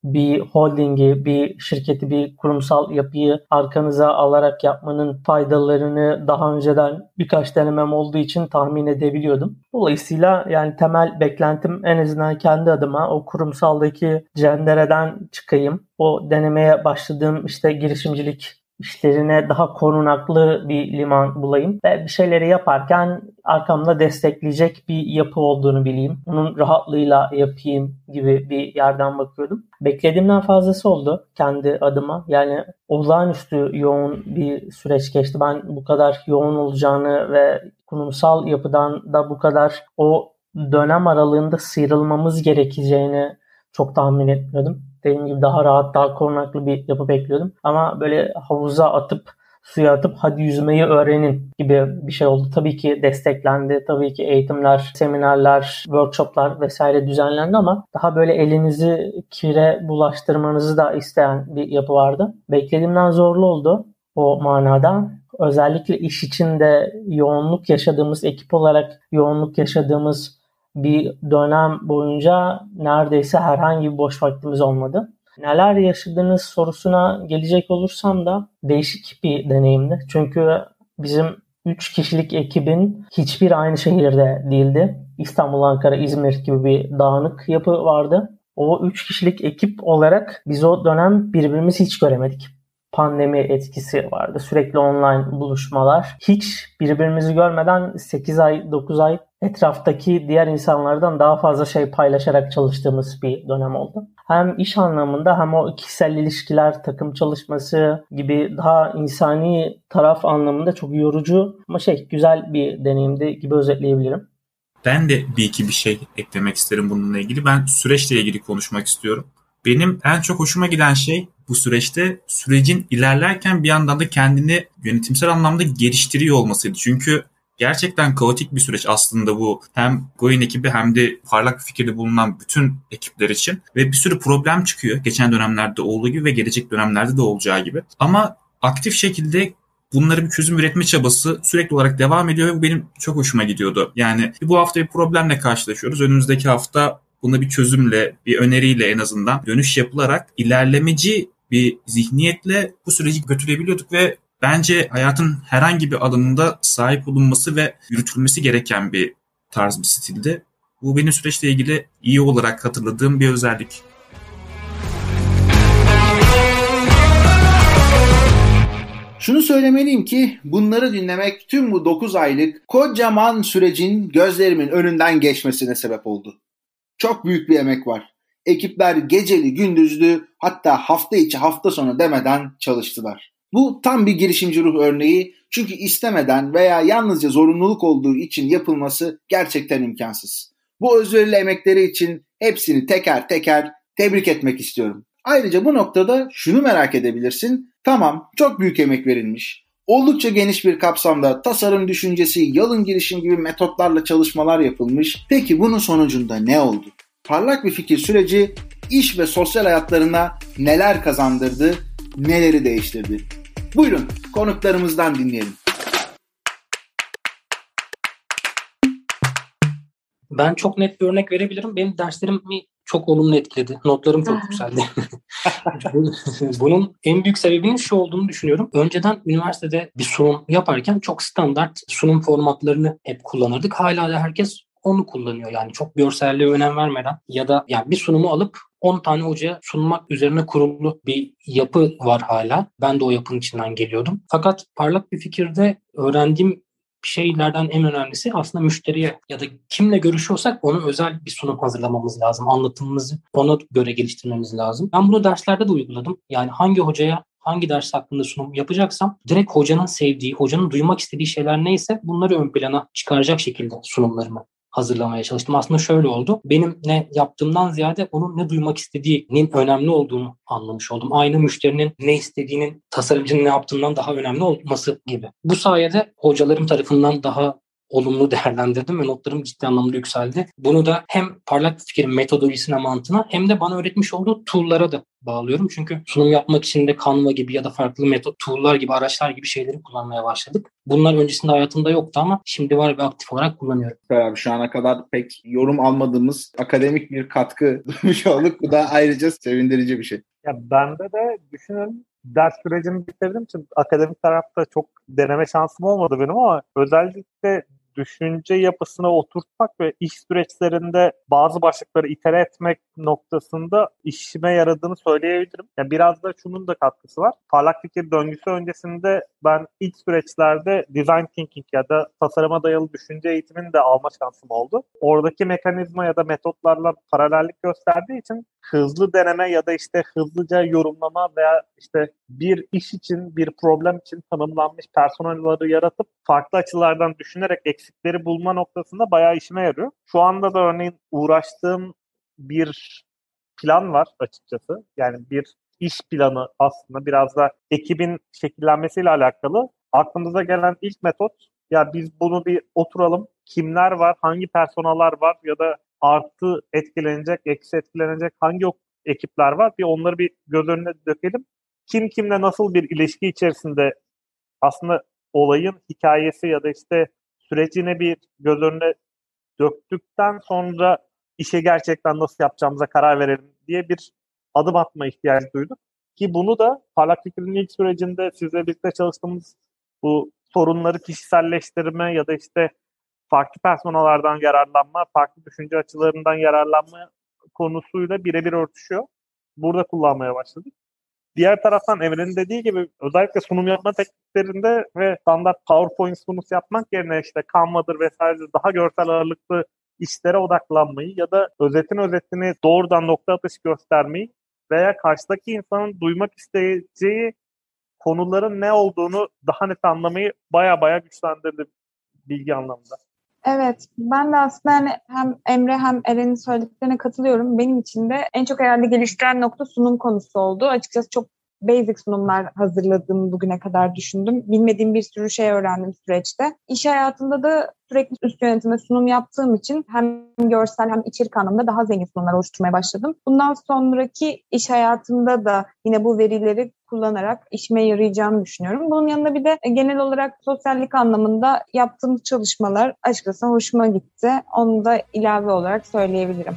bir holdingi, bir şirketi, bir kurumsal yapıyı arkanıza alarak yapmanın faydalarını daha önceden birkaç denemem olduğu için tahmin edebiliyordum. Dolayısıyla yani temel beklentim en azından kendi adıma o kurumsaldaki cendereden çıkayım. O denemeye başladığım işte girişimcilik işlerine daha korunaklı bir liman bulayım ve bir şeyleri yaparken arkamda destekleyecek bir yapı olduğunu bileyim. Onun rahatlığıyla yapayım gibi bir yerden bakıyordum. Beklediğimden fazlası oldu kendi adıma. Yani olağanüstü yoğun bir süreç geçti. Ben bu kadar yoğun olacağını ve kurumsal yapıdan da bu kadar o dönem aralığında sıyrılmamız gerekeceğini çok tahmin etmiyordum. Dediğim gibi daha rahat, daha korunaklı bir yapı bekliyordum. Ama böyle havuza atıp, suya atıp hadi yüzmeyi öğrenin gibi bir şey oldu. Tabii ki desteklendi, tabii ki eğitimler, seminerler, workshoplar vesaire düzenlendi ama daha böyle elinizi kire bulaştırmanızı da isteyen bir yapı vardı. Beklediğimden zorlu oldu o manada. Özellikle iş içinde yoğunluk yaşadığımız, ekip olarak yoğunluk yaşadığımız bir dönem boyunca neredeyse herhangi bir boş vaktimiz olmadı. Neler yaşadınız sorusuna gelecek olursam da değişik bir deneyimdi. Çünkü bizim 3 kişilik ekibin hiçbir aynı şehirde değildi. İstanbul, Ankara, İzmir gibi bir dağınık yapı vardı. O 3 kişilik ekip olarak biz o dönem birbirimizi hiç göremedik. pandemi etkisi vardı. Sürekli online buluşmalar. Hiç birbirimizi görmeden 8 ay, 9 ay etraftaki diğer insanlardan daha fazla şey paylaşarak çalıştığımız bir dönem oldu. Hem iş anlamında hem o kişisel ilişkiler, takım çalışması gibi daha insani taraf anlamında çok yorucu ama güzel bir deneyimdi gibi özetleyebilirim. Ben de bir şey eklemek isterim bununla ilgili. Ben süreçle ilgili konuşmak istiyorum. Benim en çok hoşuma giden şey bu süreçte sürecin ilerlerken bir yandan da kendini yönetimsel anlamda geliştiriyor olmasıydı. Çünkü gerçekten kaotik bir süreç aslında bu. Hem Goin ekibi hem de Parlak Bir Fikir'de bulunan bütün ekipler için. Ve bir sürü problem çıkıyor. Geçen dönemlerde olduğu gibi ve gelecek dönemlerde de olacağı gibi. Ama aktif şekilde bunları bir çözüm üretme çabası sürekli olarak devam ediyor ve bu benim çok hoşuma gidiyordu. Yani bu hafta bir problemle karşılaşıyoruz. Önümüzdeki hafta buna bir çözümle, bir öneriyle en azından dönüş yapılarak ilerlemeci bir zihniyetle bu süreci götürebiliyorduk ve bence hayatın herhangi bir alanında sahip olunması ve yürütülmesi gereken bir tarz, bir stildi. Bu benim süreçle ilgili iyi olarak hatırladığım bir özellik. Şunu söylemeliyim ki bunları dinlemek tüm bu 9 aylık kocaman sürecin gözlerimin önünden geçmesine sebep oldu. Çok büyük bir emek var. Ekipler geceli gündüzlü, hatta hafta içi hafta sonu demeden çalıştılar. Bu tam bir girişimci ruh örneği, çünkü istemeden veya yalnızca zorunluluk olduğu için yapılması gerçekten imkansız. Bu özverili emekleri için hepsini teker teker tebrik etmek istiyorum. Ayrıca bu noktada şunu merak edebilirsin. Tamam, çok büyük emek verilmiş. Oldukça geniş bir kapsamda tasarım düşüncesi, yalın girişim gibi metotlarla çalışmalar yapılmış. Peki bunun sonucunda ne oldu? Parlak Bir Fikir süreci iş ve sosyal hayatlarına neler kazandırdı, neleri değiştirdi? Buyurun konuklarımızdan dinleyelim. Ben çok net bir örnek verebilirim. Benim derslerimi çok olumlu etkiledi. Notlarım çok yükseldi. Bunun en büyük sebebinin şu olduğunu düşünüyorum. Önceden üniversitede bir sunum yaparken çok standart sunum formatlarını hep kullanırdık. Hala da herkes onu kullanıyor. Yani çok görselliğe önem vermeden ya da bir sunumu alıp 10 tane hocaya sunmak üzerine kurulu bir yapı var hala. Ben de o yapının içinden geliyordum. Fakat Parlak Bir Fikir'de öğrendiğim şeylerden en önemlisi aslında müşteriye ya da kimle görüşüyorsak ona özel bir sunum hazırlamamız lazım. Anlatımımızı ona göre geliştirmemiz lazım. Ben bunu derslerde de uyguladım. Yani hangi hocaya hangi ders hakkında sunum yapacaksam direkt hocanın sevdiği, hocanın duymak istediği şeyler neyse bunları ön plana çıkaracak şekilde sunumlarımı hazırlamaya çalıştım. Aslında şöyle oldu. Benim ne yaptığımdan ziyade onun ne duymak istediğinin önemli olduğunu anlamış oldum. Aynı müşterinin ne istediğinin tasarımcının ne yaptığından daha önemli olması gibi. Bu sayede hocalarım tarafından daha olumlu değerlendirdim ve notlarım ciddi anlamda yükseldi. Bunu da hem Parlak Bir Fikir'in metodolojisine, mantığına hem de bana öğretmiş olduğu tool'lara da bağlıyorum. Çünkü sunum yapmak için de Canva gibi ya da farklı tool'lar gibi, araçlar gibi şeyleri kullanmaya başladık. Bunlar öncesinde hayatımda yoktu ama şimdi var ve aktif olarak kullanıyorum. Abi, şu ana kadar pek yorum almadığımız akademik bir katkı duymuş olduk. Bu da ayrıca sevindirici bir şey. Ya bende de düşünün, ders sürecini bitirdiğim için akademik tarafta çok deneme şansım olmadı benim ama özellikle düşünce yapısına oturtmak ve iş süreçlerinde bazı başlıkları itere etmek noktasında işime yaradığını söyleyebilirim. Yani biraz da şunun da katkısı var. Parlak Fikir döngüsü öncesinde ben ilk süreçlerde design thinking ya da tasarıma dayalı düşünce eğitimini de alma şansım oldu. Oradaki mekanizma ya da metotlarla paralellik gösterdiği için hızlı deneme ya da hızlıca yorumlama veya bir iş için, bir problem için tanımlanmış personelleri yaratıp farklı açılardan düşünerek eksikleri bulma noktasında bayağı işime yarıyor. Şu anda da örneğin uğraştığım bir plan var açıkçası. Yani bir iş planı aslında biraz da ekibin şekillenmesiyle alakalı. Aklımıza gelen ilk metot, ya biz bunu bir oturalım. Kimler var, hangi personeller var ya da artı etkilenecek, eksi etkilenecek hangi ekipler var? Bir onları bir göz önüne dökelim. Kim kimle nasıl bir ilişki içerisinde, aslında olayın hikayesi ya da sürecine bir göz önüne döktükten sonra işe gerçekten nasıl yapacağımıza karar verelim diye bir adım atma ihtiyacı duyduk. Ki bunu da Parlak Fikir'in ilk sürecinde sizle birlikte çalıştığımız bu sorunları kişiselleştirme ya da farklı personalardan yararlanma, farklı düşünce açılarından yararlanma konusuyla birebir örtüşüyor. Burada kullanmaya başladık. Diğer taraftan Emre'nin dediği gibi özellikle sunum yapma tekniklerinde ve standart PowerPoint sunumu yapmak yerine işte Canva'dır vesaire daha görsel ağırlıklı işlere odaklanmayı ya da özetini doğrudan nokta atışı göstermeyi veya karşıdaki insanın duymak isteyeceği konuların ne olduğunu daha net anlamayı baya güçlendirdi bilgi anlamında. Evet, ben de aslında hem Emre hem Eren'in söylediklerine katılıyorum. Benim için de en çok herhalde geliştiren nokta sunum konusu oldu. Açıkçası çok basic sunumlar hazırladığımı bugüne kadar düşündüm. Bilmediğim bir sürü şey öğrendim süreçte. İş hayatında da sürekli üst yönetime sunum yaptığım için hem görsel hem içerik anlamında daha zengin sunumlar oluşturmaya başladım. Bundan sonraki iş hayatımda da yine bu verileri kullanarak işime yarayacağını düşünüyorum. Bunun yanında bir de genel olarak sosyallik anlamında yaptığımız çalışmalar açıkçası hoşuma gitti. Onu da ilave olarak söyleyebilirim.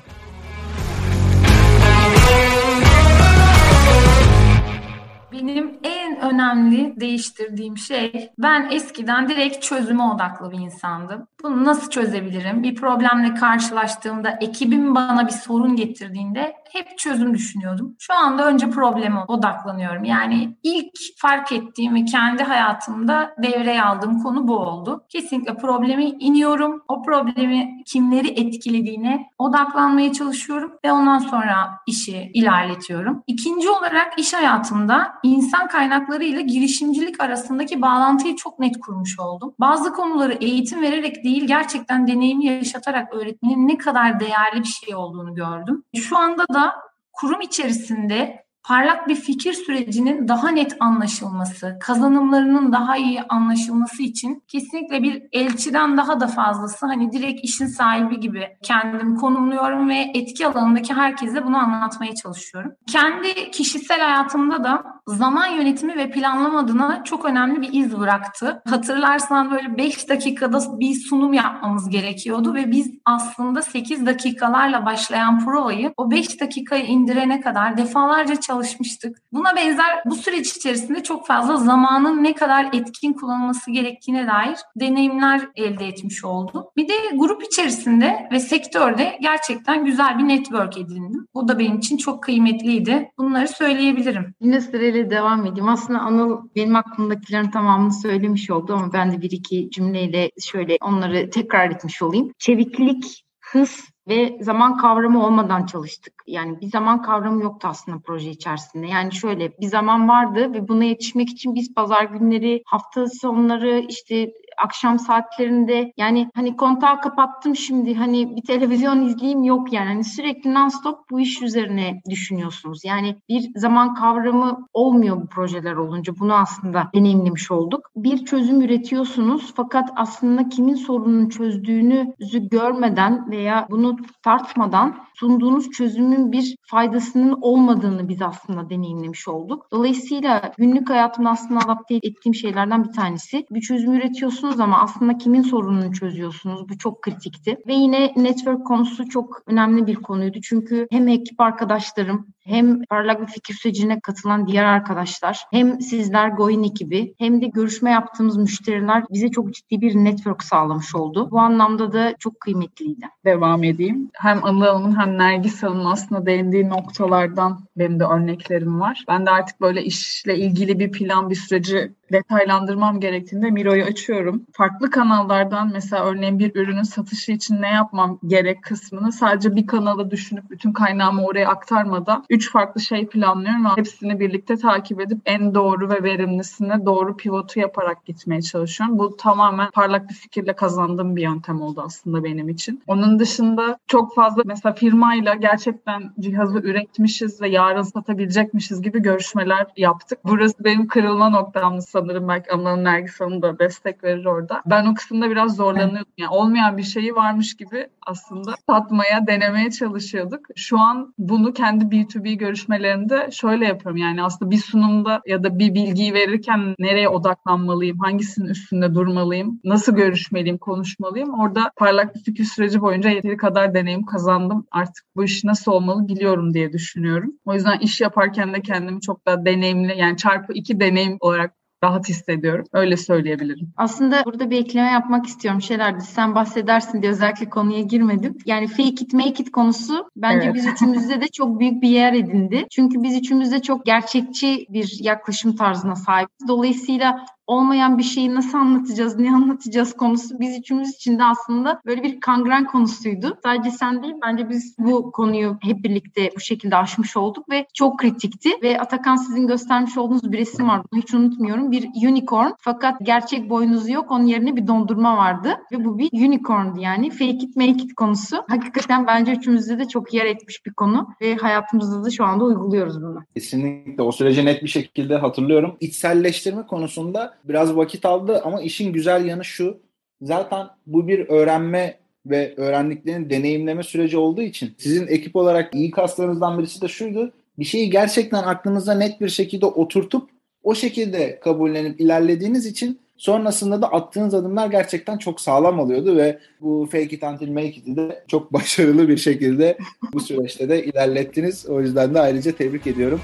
Benim en önemli değiştirdiğim şey, ben eskiden direkt çözüme odaklı bir insandım. Bunu nasıl çözebilirim? Bir problemle karşılaştığımda, ekibim bana bir sorun getirdiğinde hep çözüm düşünüyordum. Şu anda önce probleme odaklanıyorum. Yani ilk fark ettiğim ve kendi hayatımda devreye aldığım konu bu oldu. Kesinlikle probleme iniyorum. O problemi kimleri etkilediğine odaklanmaya çalışıyorum ve ondan sonra işi ilerletiyorum. İkinci olarak iş hayatımda İnsan kaynakları ile girişimcilik arasındaki bağlantıyı çok net kurmuş oldum. Bazı konuları eğitim vererek değil, gerçekten deneyimi yaşatarak öğretmenin ne kadar değerli bir şey olduğunu gördüm. Şu anda da kurum içerisinde parlak bir fikir sürecinin daha net anlaşılması, kazanımlarının daha iyi anlaşılması için kesinlikle bir elçiden daha da fazlası, hani direkt işin sahibi gibi kendimi konumluyorum ve etki alanındaki herkese bunu anlatmaya çalışıyorum. Kendi kişisel hayatımda da zaman yönetimi ve planlama adına çok önemli bir iz bıraktı. Hatırlarsan böyle 5 dakikada bir sunum yapmamız gerekiyordu ve biz aslında 8 dakikalarla başlayan provayı o 5 dakikaya indirene kadar defalarca çalışmıştık. Buna benzer bu süreç içerisinde çok fazla zamanın ne kadar etkin kullanılması gerektiğine dair deneyimler elde etmiş oldum. Bir de grup içerisinde ve sektörde gerçekten güzel bir network edindim. Bu da benim için çok kıymetliydi. Bunları söyleyebilirim. Yine sırayla devam edeyim. Aslında Anıl benim aklımdakilerin tamamını söylemiş oldu ama ben de bir iki cümleyle şöyle onları tekrar etmiş olayım. Çeviklik, hız ve zaman kavramı olmadan çalıştık. Yani bir zaman kavramı yoktu aslında proje içerisinde. Yani şöyle bir zaman vardı ve buna yetişmek için biz pazar günleri, hafta sonları, işte akşam saatlerinde, yani hani kontağı kapattım şimdi hani bir televizyon izleyeyim yok yani. Hani sürekli non-stop bu iş üzerine düşünüyorsunuz. Yani bir zaman kavramı olmuyor bu projeler olunca. Bunu aslında deneyimlemiş olduk. Bir çözüm üretiyorsunuz fakat aslında kimin sorununu çözdüğünüzü görmeden veya bunu tartmadan sunduğunuz çözümün bir faydasının olmadığını biz aslında deneyimlemiş olduk. Dolayısıyla günlük hayatımda aslında adapte ettiğim şeylerden bir tanesi. Bir çözüm üretiyorsunuz ama aslında kimin sorununu çözüyorsunuz? Bu çok kritikti. Ve yine network konusu çok önemli bir konuydu. Çünkü hem ekip arkadaşlarım, hem parlak bir fikir sürecine katılan diğer arkadaşlar, hem sizler Goin ekibi, hem de görüşme yaptığımız müşteriler bize çok ciddi bir network sağlamış oldu. Bu anlamda da çok kıymetliydi. Devam edeyim. Hem Anıl Hanım'ın hem Nergis Hanım'ın aslında değindiği noktalardan benim de örneklerim var. Ben de artık böyle işle ilgili bir plan, bir süreci detaylandırmam gerektiğinde Miro'yu açıyorum. Farklı kanallardan mesela örneğin bir ürünün satışı için ne yapmam gerek kısmını sadece bir kanala düşünüp bütün kaynağımı oraya aktarmadan 3 farklı şey planlıyorum ve hepsini birlikte takip edip en doğru ve verimlisine doğru pivotu yaparak gitmeye çalışıyorum. Bu tamamen parlak bir fikirle kazandığım bir yöntem oldu aslında benim için. Onun dışında çok fazla mesela firmayla gerçekten cihazı üretmişiz ve yarın satabilecekmişiz gibi görüşmeler yaptık. Burası benim kırılma noktamdı sanırım. Belki Anıl'ın, Nergis Hanım da destek verir orada. Ben o kısımda biraz zorlanıyordum. Yani olmayan bir şeyi varmış gibi aslında satmaya, denemeye çalışıyorduk. Şu an bunu kendi B2B görüşmelerinde şöyle yapıyorum. Yani aslında bir sunumda ya da bir bilgiyi verirken nereye odaklanmalıyım, hangisinin üstünde durmalıyım, nasıl görüşmeliyim, konuşmalıyım. Orada parlak bir fikir süreci boyunca yeteri kadar deneyim kazandım. Artık bu iş nasıl olmalı biliyorum diye düşünüyorum. O yüzden iş yaparken de kendimi çok daha deneyimli, yani çarpı 2 deneyim olarak rahat hissediyorum. Öyle söyleyebilirim. Aslında burada bir ekleme yapmak istiyorum. Şerardis, sen bahsedersin diye özellikle konuya girmedim. Yani fake it make it konusu bence biz üçümüzde de çok büyük bir yer edindi. Çünkü biz üçümüzde çok gerçekçi bir yaklaşım tarzına sahibiz. Dolayısıyla olmayan bir şeyi nasıl anlatacağız, ne anlatacağız konusu biz üçümüz için de aslında böyle bir kangren konusuydu. Sadece sen değil, bence biz bu konuyu hep birlikte bu şekilde aşmış olduk ve çok kritikti. Ve Atakan, sizin göstermiş olduğunuz bir resim vardı. Hiç unutmuyorum. Bir unicorn, fakat gerçek boynuzu yok. Onun yerine bir dondurma vardı ve bu bir unicorn'du yani. Fake it make it konusu. Hakikaten bence üçümüzde de çok yer etmiş bir konu ve hayatımızda da şu anda uyguluyoruz bunu. Kesinlikle. O süreci net bir şekilde hatırlıyorum. İçselleştirme konusunda biraz vakit aldı ama işin güzel yanı şu. Zaten bu bir öğrenme ve öğrendiklerini deneyimleme süreci olduğu için sizin ekip olarak iyi kaslarınızdan birisi de şuydu. Bir şeyi gerçekten aklınıza net bir şekilde oturtup o şekilde kabullenip ilerlediğiniz için sonrasında da attığınız adımlar gerçekten çok sağlam oluyordu ve bu fake it until make it'i de çok başarılı bir şekilde bu süreçte de ilerlettiniz. O yüzden de ayrıca tebrik ediyorum.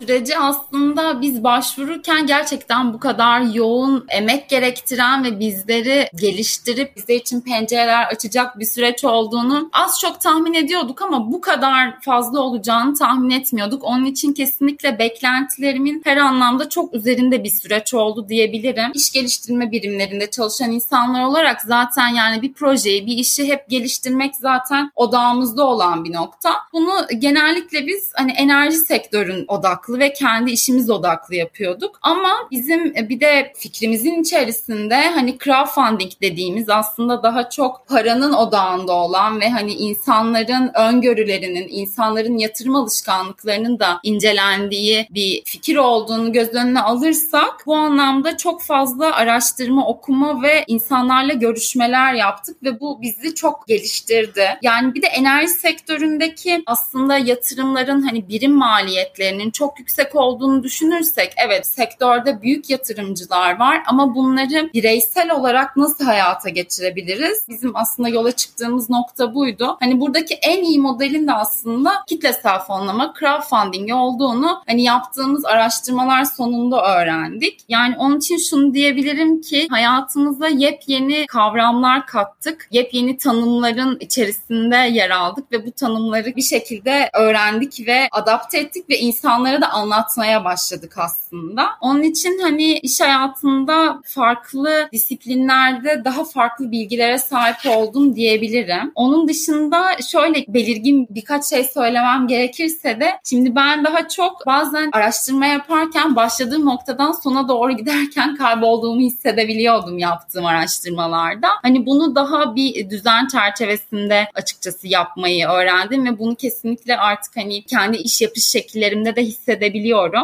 Süreci aslında biz başvururken gerçekten bu kadar yoğun emek gerektiren ve bizleri geliştirip bizler için pencereler açacak bir süreç olduğunu az çok tahmin ediyorduk ama bu kadar fazla olacağını tahmin etmiyorduk. Onun için kesinlikle beklentilerimin her anlamda çok üzerinde bir süreç oldu diyebilirim. İş geliştirme birimlerinde çalışan insanlar olarak zaten yani bir projeyi, bir işi hep geliştirmek zaten odağımızda olan bir nokta. Bunu genellikle biz hani enerji sektörün odaklı ve kendi işimiz odaklı yapıyorduk. Ama bizim bir de fikrimizin içerisinde hani crowdfunding dediğimiz aslında daha çok paranın odağında olan ve hani insanların öngörülerinin, insanların yatırım alışkanlıklarının da incelendiği bir fikir olduğunu göz önüne alırsak bu anlamda çok fazla araştırma, okuma ve insanlarla görüşmeler yaptık ve bu bizi çok geliştirdi. Yani bir de enerji sektöründeki aslında yatırımların hani birim maliyetlerinin çok yüksek olduğunu düşünürsek, evet sektörde büyük yatırımcılar var ama bunları bireysel olarak nasıl hayata geçirebiliriz? Bizim aslında yola çıktığımız nokta buydu. Hani buradaki en iyi modelin de aslında kitlesel fonlama, crowdfunding olduğunu hani yaptığımız araştırmalar sonunda öğrendik. Yani onun için şunu diyebilirim ki hayatımıza yepyeni kavramlar kattık. Yepyeni tanımların içerisinde yer aldık ve bu tanımları bir şekilde öğrendik ve adapte ettik ve insanlara da anlatmaya başladık aslında. Onun için hani iş hayatında farklı disiplinlerde daha farklı bilgilere sahip oldum diyebilirim. Onun dışında şöyle belirgin birkaç şey söylemem gerekirse de şimdi ben daha çok bazen araştırma yaparken başladığım noktadan sona doğru giderken kaybolduğumu hissedebiliyordum yaptığım araştırmalarda. Hani bunu daha bir düzen çerçevesinde açıkçası yapmayı öğrendim ve bunu kesinlikle artık hani kendi iş yapış şekillerimde de hissedebiliyorum.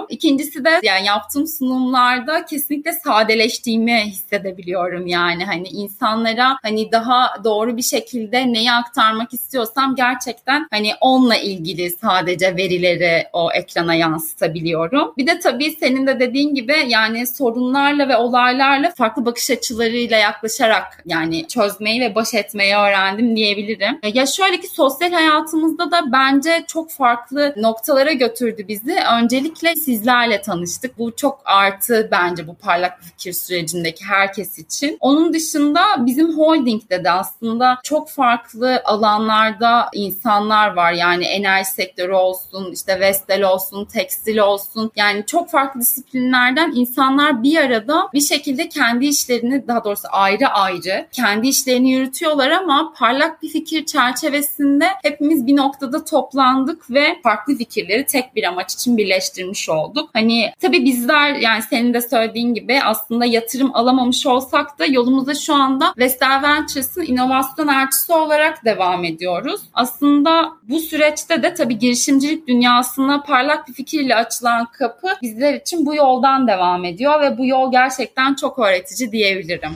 İkincisi de yani yaptığım sunumlarda kesinlikle sadeleştiğimi hissedebiliyorum yani hani insanlara hani daha doğru bir şekilde neyi aktarmak istiyorsam gerçekten hani onunla ilgili sadece verileri o ekrana yansıtabiliyorum. Bir de tabii senin de dediğin gibi yani sorunlarla ve olaylarla farklı bakış açılarıyla yaklaşarak yani çözmeyi ve baş etmeyi öğrendim diyebilirim. Ya şöyle ki sosyal hayatımızda da bence çok farklı noktalara götürdü bizi. Öncelikle sizlerle tanıştık. Bu çok artı bence bu parlak fikir sürecindeki herkes için. Onun dışında bizim holdingde de aslında çok farklı alanlarda insanlar var. Yani enerji sektörü olsun, işte Vestel olsun, tekstil olsun. Yani çok farklı disiplinlerden insanlar bir arada bir şekilde kendi işlerini, daha doğrusu ayrı ayrı kendi işlerini yürütüyorlar ama parlak bir fikir çerçevesinde hepimiz bir noktada toplandık ve farklı fikirleri tek bir amaç için birleştirmiş olduk. Hani tabii bizler yani senin de söylediğin gibi aslında yatırım alamamış olsak da yolumuza şu anda Vestel Ventures'ın inovasyon artısı olarak devam ediyoruz. Aslında bu süreçte de tabii girişimcilik dünyasına parlak bir fikirle açılan kapı bizler için bu yoldan devam ediyor ve bu yol gerçekten çok öğretici diyebilirim.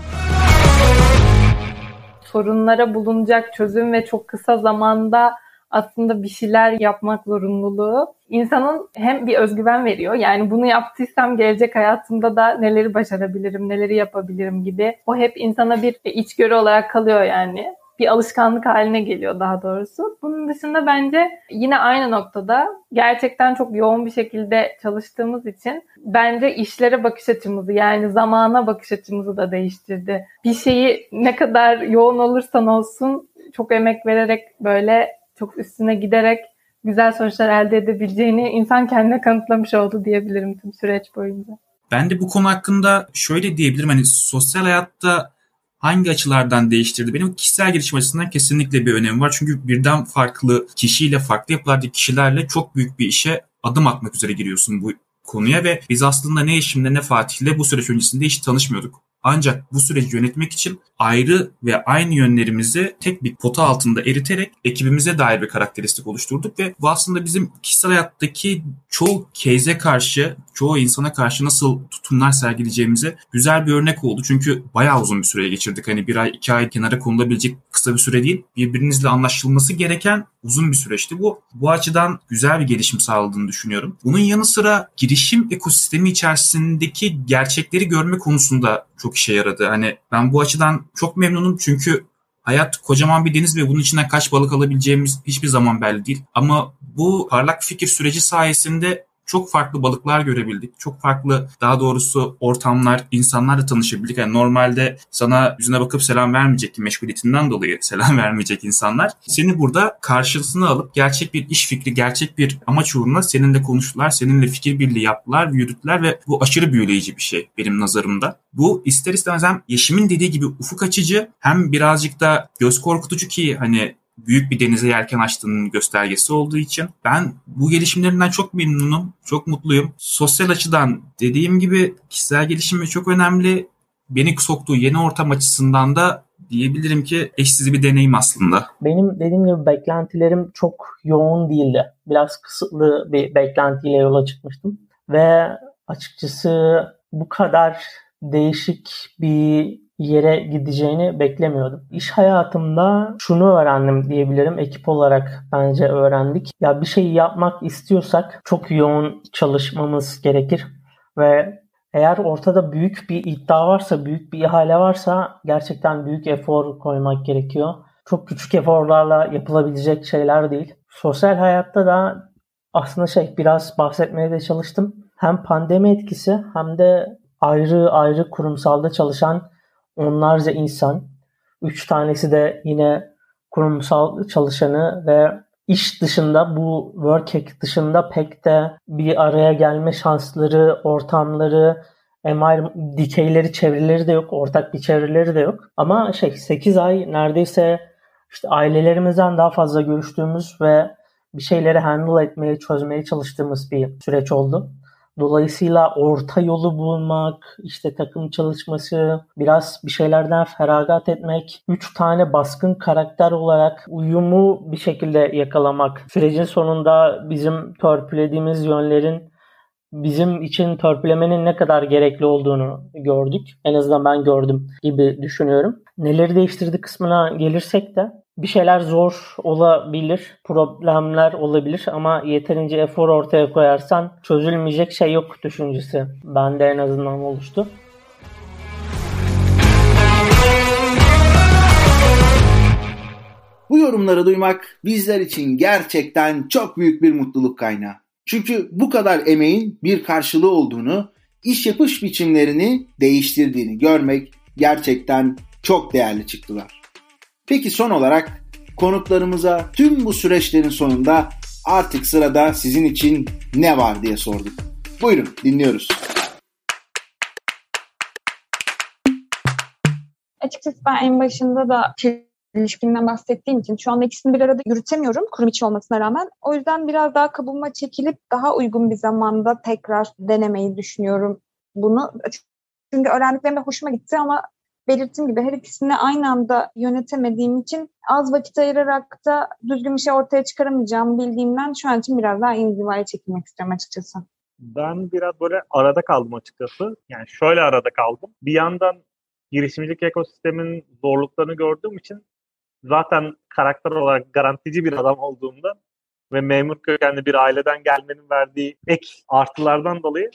Sorunlara bulunacak çözüm ve çok kısa zamanda aslında bir şeyler yapmak zorunluluğu insanın hem bir özgüven veriyor. Yani bunu yaptıysam gelecek hayatımda da neleri başarabilirim, neleri yapabilirim gibi. O hep insana bir içgörü olarak kalıyor yani. bir alışkanlık haline geliyor daha doğrusu. Bunun dışında bence yine aynı noktada gerçekten çok yoğun bir şekilde çalıştığımız için bence işlere bakış açımızı, yani zamana bakış açımızı da değiştirdi. Bir şeyi ne kadar yoğun olursan olsun çok emek vererek, böyle çok üstüne giderek güzel sonuçlar elde edebileceğini insan kendine kanıtlamış oldu diyebilirim tüm süreç boyunca. Ben de bu konu hakkında şöyle diyebilirim. Hani sosyal hayatta hangi açılardan değiştirdi? Benim kişisel gelişim açısından kesinlikle bir önemi var. Çünkü birden farklı kişiyle, farklı yapılardaki kişilerle çok büyük bir işe adım atmak üzere giriyorsun bu konuya ve biz aslında ne Yeşim'le ne Fatih'le bu süreç öncesinde hiç tanışmıyorduk. Ancak bu süreci yönetmek için ayrı ve aynı yönlerimizi tek bir pota altında eriterek ekibimize dair bir karakteristik oluşturduk ve bu aslında bizim kişisel hayattaki çoğu case'e karşı, çoğu insana karşı nasıl tutumlar sergileyeceğimize güzel bir örnek oldu. Çünkü bayağı uzun bir süreye geçirdik. Hani 1 ay, 2 ay kenara konulabilecek kısa bir süre değil. Birbirinizle anlaşılması gereken uzun bir süreçti bu. Bu açıdan güzel bir gelişim sağladığını düşünüyorum. Bunun yanı sıra girişim ekosistemi içerisindeki gerçekleri görme konusunda çok işe yaradı. Hani ben bu açıdan çok memnunum çünkü hayat kocaman bir deniz ve bunun içinden kaç balık alabileceğimiz hiçbir zaman belli değil. Ama bu parlak fikir süreci sayesinde çok farklı balıklar görebildik. Çok farklı, daha doğrusu ortamlar, insanlarla tanışabildik. Yani normalde sana yüzüne bakıp selam vermeyecek, meşguliyetinden dolayı selam vermeyecek insanlar seni burada karşısına alıp gerçek bir iş fikri, gerçek bir amaç uğruna seninle konuştular, seninle fikir birliği yaptılar, yürüttüler ve bu aşırı büyüleyici bir şey benim nazarımda. Bu ister istemez hem Yeşim'in dediği gibi ufuk açıcı, hem birazcık da göz korkutucu ki hani büyük bir denize yelken açtığının göstergesi olduğu için ben bu gelişimlerinden çok memnunum, çok mutluyum. Sosyal açıdan dediğim gibi kişisel gelişim çok önemli. Beni soktuğu yeni ortam açısından da diyebilirim ki eşsiz bir deneyim aslında. Benim dediğim gibi beklentilerim çok yoğun değildi. Biraz kısıtlı bir beklentiyle yola çıkmıştım. Ve açıkçası bu kadar değişik bir yere gideceğini beklemiyordum. İş hayatımda şunu öğrendim diyebilirim. Ekip olarak bence öğrendik. Ya bir şeyi yapmak istiyorsak çok yoğun çalışmamız gerekir ve eğer ortada büyük bir iddia varsa, büyük bir ihale varsa gerçekten büyük efor koymak gerekiyor. Çok küçük eforlarla yapılabilecek şeyler değil. Sosyal hayatta da aslında biraz bahsetmeye de çalıştım. Hem pandemi etkisi hem de ayrı kurumsalda çalışan onlarca insan, 3 tanesi de yine kurumsal çalışanı ve iş dışında, bu WorkHack dışında pek de bir araya gelme şansları, ortamları, dikeyleri, çevreleri de yok, ortak bir çevreleri de yok. Ama 8 ay neredeyse ailelerimizden daha fazla görüştüğümüz ve bir şeyleri handle etmeye, çözmeye çalıştığımız bir süreç oldu. Dolayısıyla orta yolu bulmak, takım çalışması, biraz bir şeylerden feragat etmek, 3 tane baskın karakter olarak uyumu bir şekilde yakalamak. Sürecin sonunda bizim törpülediğimiz yönlerin bizim için törpülemenin ne kadar gerekli olduğunu gördük. En azından ben gördüm gibi düşünüyorum. Neleri değiştirdi kısmına gelirsek de bir şeyler zor olabilir, problemler olabilir ama yeterince efor ortaya koyarsan çözülmeyecek şey yok düşüncesi bende en azından oluştu. Bu yorumları duymak bizler için gerçekten çok büyük bir mutluluk kaynağı. Çünkü bu kadar emeğin bir karşılığı olduğunu, iş yapış biçimlerini değiştirdiğini görmek gerçekten çok değerli çıktılar. Peki son olarak konuklarımıza tüm bu süreçlerin sonunda artık sırada sizin için ne var diye sorduk. Buyurun, dinliyoruz. Açıkçası ben en başında da ilişkinden bahsettiğim için şu anda ikisini bir arada yürütemiyorum kurum içi olmasına rağmen. O yüzden biraz daha kabuğuma çekilip daha uygun bir zamanda tekrar denemeyi düşünüyorum bunu. Çünkü öğrendiklerim de hoşuma gitti ama belirttiğim gibi her ikisini aynı anda yönetemediğim için az vakit ayırarak da düzgün bir şey ortaya çıkaramayacağımı bildiğimden şu an için biraz daha inzivaya çekilmek istiyorum açıkçası. Ben biraz böyle arada kaldım açıkçası. Yani şöyle arada kaldım. Bir yandan girişimcilik ekosisteminin zorluklarını gördüğüm için zaten karakter olarak garantici bir adam olduğumdan ve memur kökenli bir aileden gelmenin verdiği ek artılardan dolayı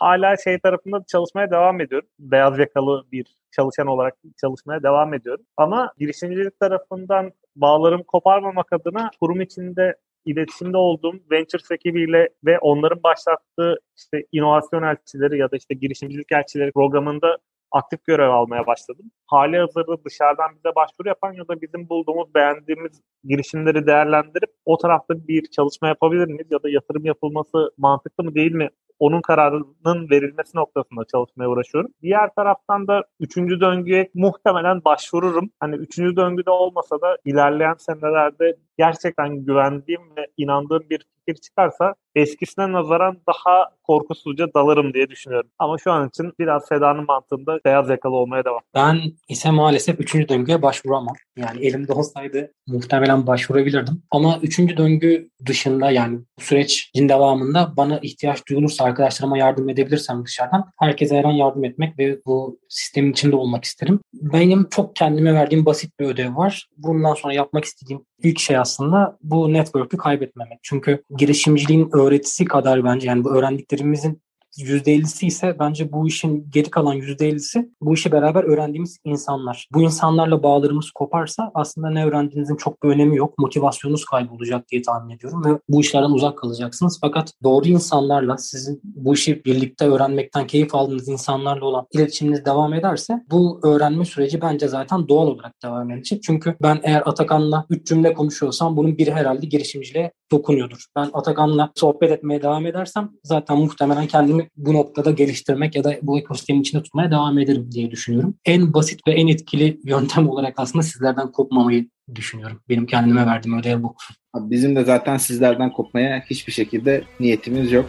hala şey tarafında çalışmaya devam ediyorum. Beyaz yakalı bir çalışan olarak çalışmaya devam ediyorum. Ama girişimcilik tarafından bağlarımı koparmamak adına kurum içinde iletişimde olduğum Ventures ekibiyle ve onların başlattığı işte inovasyon elçileri ya da işte girişimcilik elçileri programında aktif görev almaya başladım. Hali hazırda dışarıdan bize başvuru yapan ya da bizim bulduğumuz, beğendiğimiz girişimleri değerlendirip o tarafta bir çalışma yapabilir miyiz ya da yatırım yapılması mantıklı mı değil mi? Onun kararının verilmesi noktasında çalışmaya uğraşıyorum. Diğer taraftan da 3. döngüye muhtemelen başvururum. Hani 3. döngüde olmasa da ilerleyen senelerde gerçekten güvendiğim ve inandığım bir fikir çıkarsa eskisine nazaran daha korkusuzca dalarım diye düşünüyorum. Ama şu an için biraz Seda'nın mantığında beyaz yakalı olmaya devam. Ben ise maalesef 3. döngüye başvuramam. Yani elimde olsaydı muhtemelen başvurabilirdim. Ama 3. döngü dışında, yani bu sürecin devamında bana ihtiyaç duyulursa, arkadaşlarıma yardım edebilirsem dışarıdan, herkese her an yardım etmek ve bu sistemin içinde olmak isterim. Benim çok kendime verdiğim basit bir ödev var. Bundan sonra yapmak istediğim ilk şey aslında bu network'ü kaybetmemek. Çünkü girişimciliğin öğretisi kadar bence, yani bu öğrendiklerimizin %50'si ise bence bu işin geri kalan %50'si bu işi beraber öğrendiğimiz insanlar. Bu insanlarla bağlarımız koparsa aslında ne öğrendiğinizin çok bir önemi yok. Motivasyonunuz kaybolacak diye tahmin ediyorum ve bu işlerden uzak kalacaksınız. Fakat doğru insanlarla, sizin bu işi birlikte öğrenmekten keyif aldığınız insanlarla olan iletişiminiz devam ederse bu öğrenme süreci bence zaten doğal olarak devam edecek. Çünkü ben eğer Atakan'la 3 cümle konuşuyorsam bunun biri herhalde girişimciliğe dokunuyordur. Ben Atakan'la sohbet etmeye devam edersem zaten muhtemelen kendimi bu noktada geliştirmek ya da bu ekosistemin içinde tutmaya devam ederim diye düşünüyorum. En basit ve en etkili yöntem olarak aslında sizlerden kopmamayı düşünüyorum. Benim kendime verdiğim ödev bu. Bizim de zaten sizlerden kopmaya hiçbir şekilde niyetimiz yok.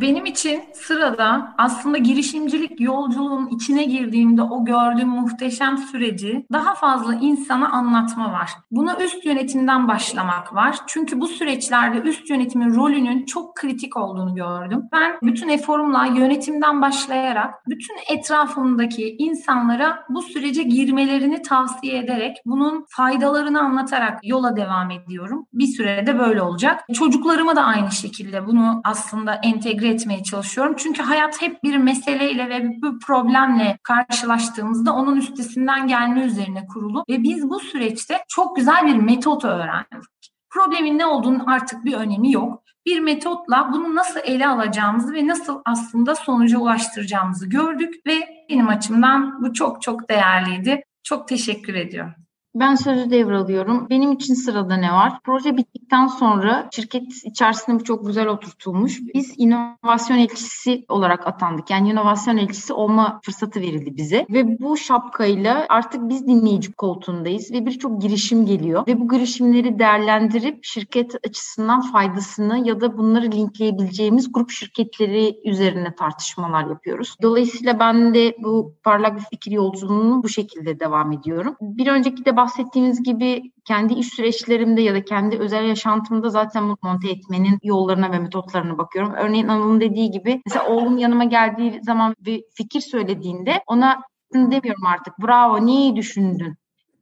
Benim için sırada aslında girişimcilik yolculuğunun içine girdiğimde o gördüğüm muhteşem süreci daha fazla insana anlatma var. Buna üst yönetimden başlamak var. Çünkü bu süreçlerde üst yönetimin rolünün çok kritik olduğunu gördüm. Ben bütün eforumla yönetimden başlayarak bütün etrafımdaki insanlara bu sürece girmelerini tavsiye ederek bunun faydalarını anlatarak yola devam ediyorum. Bir sürede böyle olacak. Çocuklarıma da aynı şekilde bunu aslında entegre etmeye çalışıyorum. Çünkü hayat hep bir meseleyle ve bir problemle karşılaştığımızda onun üstesinden gelme üzerine kurulu ve biz bu süreçte çok güzel bir metot öğrendik. Problemin ne olduğunun artık bir önemi yok. Bir metotla bunu nasıl ele alacağımızı ve nasıl aslında sonuca ulaştıracağımızı gördük ve benim açımdan bu çok çok değerliydi. Çok teşekkür ediyorum. Ben sözü devralıyorum. Benim için sırada ne var? Proje bittikten sonra şirket içerisinde bu çok güzel oturtulmuş. Biz inovasyon elçisi olarak atandık. Yani inovasyon elçisi olma fırsatı verildi bize. Ve bu şapkayla artık biz dinleyici koltuğundayız ve birçok girişim geliyor. Ve bu girişimleri değerlendirip şirket açısından faydasını ya da bunları linkleyebileceğimiz grup şirketleri üzerine tartışmalar yapıyoruz. Dolayısıyla ben de bu parlak bir fikir yolculuğunu bu şekilde devam ediyorum. Bir önceki de bahsettiğimiz gibi kendi iş süreçlerimde ya da kendi özel yaşantımda zaten monte etmenin yollarına ve metotlarına bakıyorum. Örneğin Anıl'ın dediği gibi mesela oğlum yanıma geldiği zaman bir fikir söylediğinde ona demiyorum artık bravo neyi düşündün?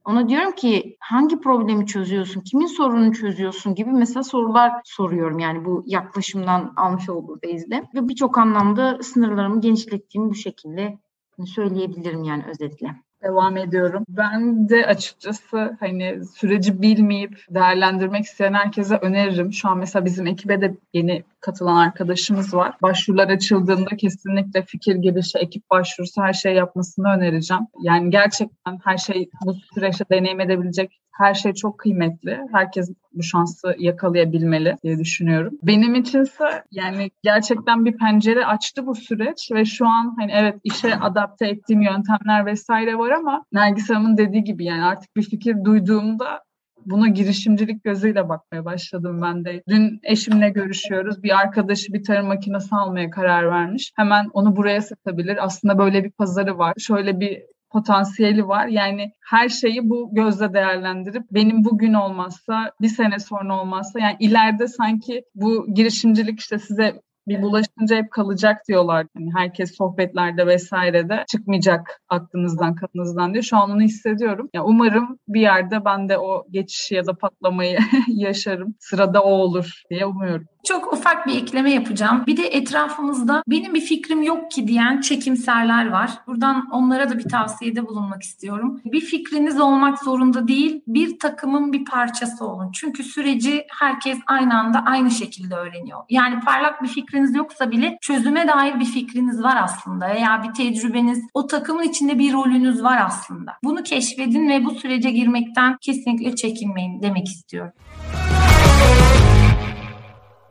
Ona diyorum ki hangi problemi çözüyorsun, kimin sorununu çözüyorsun gibi mesela sorular soruyorum. Yani bu yaklaşımdan almış olduğu bezle ve birçok anlamda sınırlarımı genişlettiğimi bu şekilde söyleyebilirim yani özetle. Devam ediyorum. Ben de açıkçası hani süreci bilmeyip değerlendirmek isteyen herkese öneririm. Şu an mesela bizim ekibe de yeni katılan arkadaşımız var. Başvurular açıldığında kesinlikle fikir gelişi, ekip başvurusu her şeyi yapmasını önereceğim. Yani gerçekten her şey bu süreçte deneyim edebilecek her şey çok kıymetli. Herkes bu şansı yakalayabilmeli diye düşünüyorum. Benim içinse yani gerçekten bir pencere açtı bu süreç ve şu an hani evet işe adapte ettiğim yöntemler vesaire var ama Nergis Hanım'ın dediği gibi yani artık bir fikir duyduğumda buna girişimcilik gözüyle bakmaya başladım ben de. Dün eşimle görüşüyoruz. Bir arkadaşı bir tarım makinesi almaya karar vermiş. Hemen onu buraya satabilir. Aslında böyle bir pazarı var. Şöyle bir potansiyeli var. Yani her şeyi bu gözle değerlendirip benim bugün olmazsa, bir sene sonra olmazsa yani ileride sanki bu girişimcilik işte size Bir bulaşınca hep kalacak diyorlar. Yani herkes sohbetlerde vesairede çıkmayacak aklınızdan, kanınızdan diyor. Şu an onu hissediyorum. Ya umarım bir yerde ben de o geçişi ya da patlamayı yaşarım. Sırada o olur diye umuyorum. Çok ufak bir ekleme yapacağım. Bir de etrafımızda benim bir fikrim yok ki diyen çekimserler var. Buradan onlara da bir tavsiyede bulunmak istiyorum. Bir fikriniz olmak zorunda değil, bir takımın bir parçası olun. Çünkü süreci herkes aynı anda aynı şekilde öğreniyor. Yani parlak bir fikriniz yoksa bile çözüme dair bir fikriniz var aslında veya bir tecrübeniz, o takımın içinde bir rolünüz var aslında. Bunu keşfedin ve bu sürece girmekten kesinlikle çekinmeyin demek istiyorum.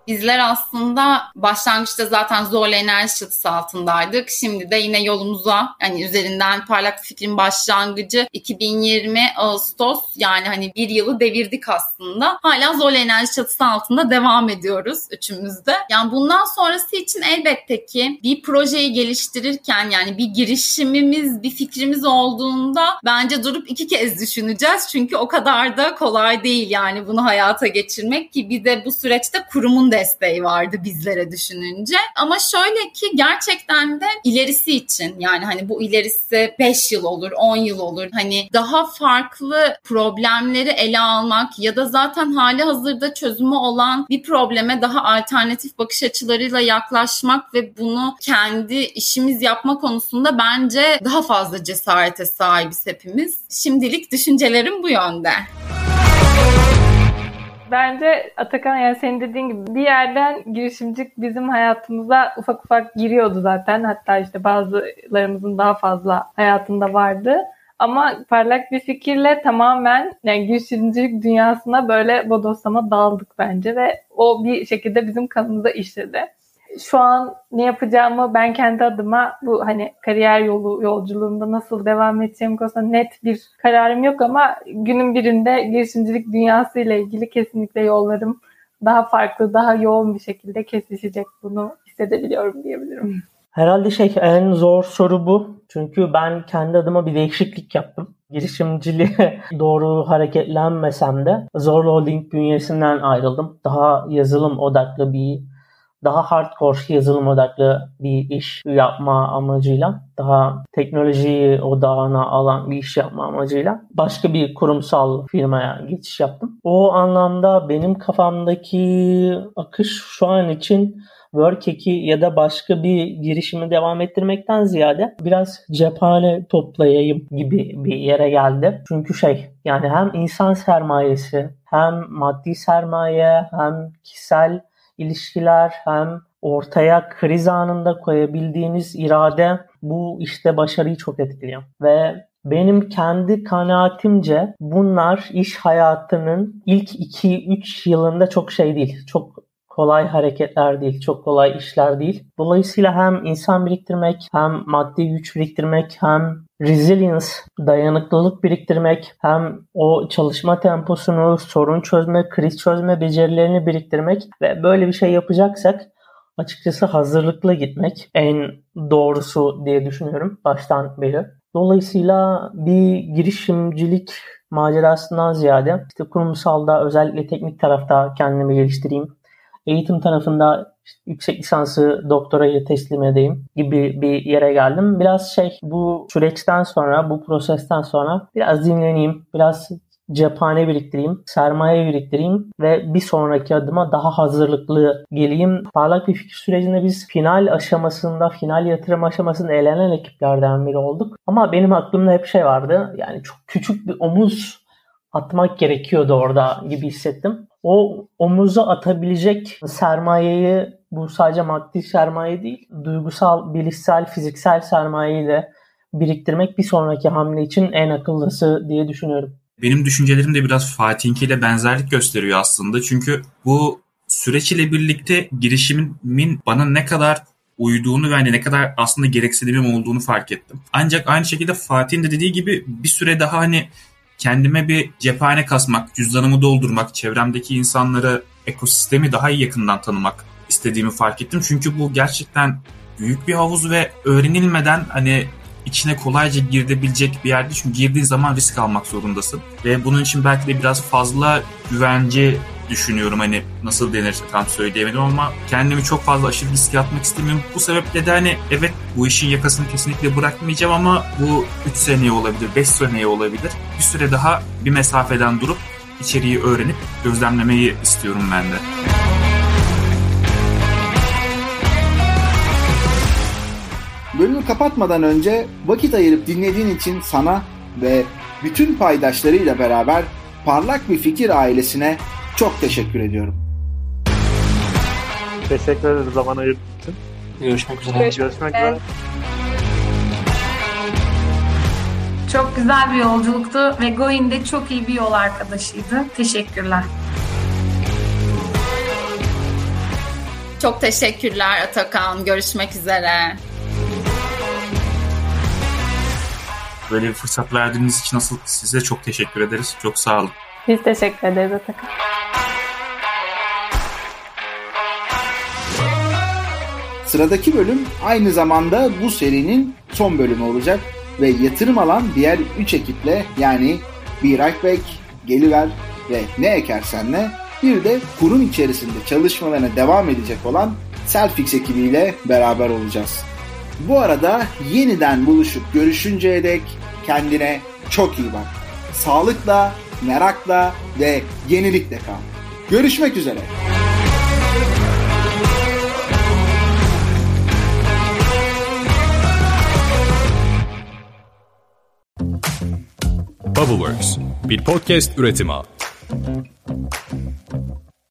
Bizler aslında başlangıçta zaten Zorlu Enerji çatısı altındaydık. Şimdi de yine yolumuza, hani üzerinden parlak fikrin başlangıcı 2020 Ağustos, yani hani bir yılı devirdik aslında. Hala Zorlu Enerji çatısı altında devam ediyoruz üçümüz de. Yani bundan sonrası için elbette ki bir projeyi geliştirirken, yani bir girişimimiz, bir fikrimiz olduğunda bence durup iki kez düşüneceğiz. Çünkü o kadar da kolay değil yani bunu hayata geçirmek, ki bir de bu süreçte kurumun desteği vardı bizlere düşününce. Ama şöyle ki gerçekten de ilerisi için, yani hani bu ilerisi 5 yıl olur, 10 yıl olur. Hani daha farklı problemleri ele almak ya da zaten hali hazırda çözümü olan bir probleme daha alternatif bakış açılarıyla yaklaşmak ve bunu kendi işimiz yapma konusunda bence daha fazla cesarete sahibiz hepimiz. Şimdilik düşüncelerim bu yönde. Bence Atakan, yani senin dediğin gibi bir yerden girişimcilik bizim hayatımıza ufak ufak giriyordu zaten. Hatta işte bazılarımızın daha fazla hayatında vardı. Ama parlak bir fikirle tamamen, yani girişimcilik dünyasına böyle bodoslama daldık bence ve o bir şekilde bizim kanımıza işledi. Şu an ne yapacağımı ben kendi adıma, bu hani kariyer yolculuğumda nasıl devam edeceğim konusunda net bir kararım yok ama günün birinde girişimcilik dünyası ile ilgili kesinlikle yollarım daha farklı, daha yoğun bir şekilde kesişecek, bunu hissedebiliyorum diyebilirim. Herhalde en zor soru bu. Çünkü ben kendi adıma bir değişiklik yaptım. Girişimciliğe doğru hareketlenmesem de Zorlu Holding bünyesinden ayrıldım. Daha yazılım odaklı daha hardcore yazılım odaklı bir iş yapma amacıyla, daha teknolojiyi odağına alan bir iş yapma amacıyla başka bir kurumsal firmaya geçiş yaptım. O anlamda benim kafamdaki akış şu an için WorkHack'i ya da başka bir girişimi devam ettirmekten ziyade biraz cephane toplayayım gibi bir yere geldi. Çünkü yani hem insan sermayesi, hem maddi sermaye, hem kişisel ilişkiler, hem ortaya kriz anında koyabildiğiniz irade bu işte başarıyı çok etkiliyor. Ve benim kendi kanaatimce bunlar iş hayatının ilk 2-3 yılında çok değil. Çok kolay hareketler değil, çok kolay işler değil. Dolayısıyla hem insan biriktirmek, hem maddi güç biriktirmek, hem resilience, dayanıklılık biriktirmek, hem o çalışma temposunu, sorun çözme, kriz çözme becerilerini biriktirmek ve böyle bir şey yapacaksak açıkçası hazırlıklı gitmek en doğrusu diye düşünüyorum baştan beri. Dolayısıyla bir girişimcilik macerasından ziyade işte kurumsalda, özellikle teknik tarafta kendimi geliştireyim, eğitim tarafında yüksek lisansı, doktorayı teslim edeyim gibi bir yere geldim. Biraz bu süreçten sonra, bu prosesten sonra biraz dinleneyim, biraz cephane biriktireyim, sermaye biriktireyim ve bir sonraki adıma daha hazırlıklı geleyim. Parlak bir fikir sürecinde biz final yatırım aşamasında elenen ekiplerden biri olduk. Ama benim aklımda hep vardı, yani çok küçük bir omuz atmak gerekiyordu orada gibi hissettim. O omuza atabilecek sermayeyi, bu sadece maddi sermaye değil, duygusal, bilişsel, fiziksel sermayeyi de biriktirmek bir sonraki hamle için en akıllısı diye düşünüyorum. Benim düşüncelerim de biraz Fatih'inkiyle benzerlik gösteriyor aslında. Çünkü bu süreç ile birlikte girişimimin bana ne kadar uyduğunu ve ne kadar aslında gereksinimim olduğunu fark ettim. Ancak aynı şekilde Fatih'in de dediği gibi bir süre daha kendime bir cephane kasmak, cüzdanımı doldurmak, çevremdeki insanları, ekosistemi daha iyi yakından tanımak istediğimi fark ettim. Çünkü bu gerçekten büyük bir havuz ve öğrenilmeden içine kolayca girilebilecek bir yerde. Çünkü girdiğin zaman risk almak zorundasın. Ve bunun için belki de biraz fazla güvence düşünüyorum. Hani nasıl denir tam söyleyemedim ama kendimi çok fazla aşırı riske atmak istemiyorum. Bu sebeple de hani evet bu işin yakasını kesinlikle bırakmayacağım ama bu 3 seneye olabilir, 5 seneye olabilir. Bir süre daha bir mesafeden durup içeriği öğrenip gözlemlemeyi istiyorum ben de. Bölümü kapatmadan önce vakit ayırıp dinlediğin için sana ve bütün paydaşlarıyla beraber Parlak Bir Fikir ailesine çok teşekkür ediyorum. Teşekkür ederim zaman ayırdığın için. Görüşmek üzere. Görüşmek üzere. Çok güzel bir yolculuktu ve Goin de çok iyi bir yol arkadaşıydı. Teşekkürler. Çok teşekkürler Atakan. Görüşmek üzere. Böyle bir fırsat verdiğiniz için asıl size çok teşekkür ederiz. Çok sağ olun. Biz teşekkür ederiz Atakan. Sıradaki bölüm aynı zamanda bu serinin son bölümü olacak ve yatırım alan diğer 3 ekiple yani Be Right Back, Geliver ve Ne Ekersen'le bir de kurum içerisinde çalışmalarına devam edecek olan Selfix ekibiyle beraber olacağız. Bu arada yeniden buluşup görüşünceye dek kendine çok iyi bak. Sağlıkla, merakla ve yenilikle kal. Görüşmek üzere. Bubble Works, bir podcast üretimi.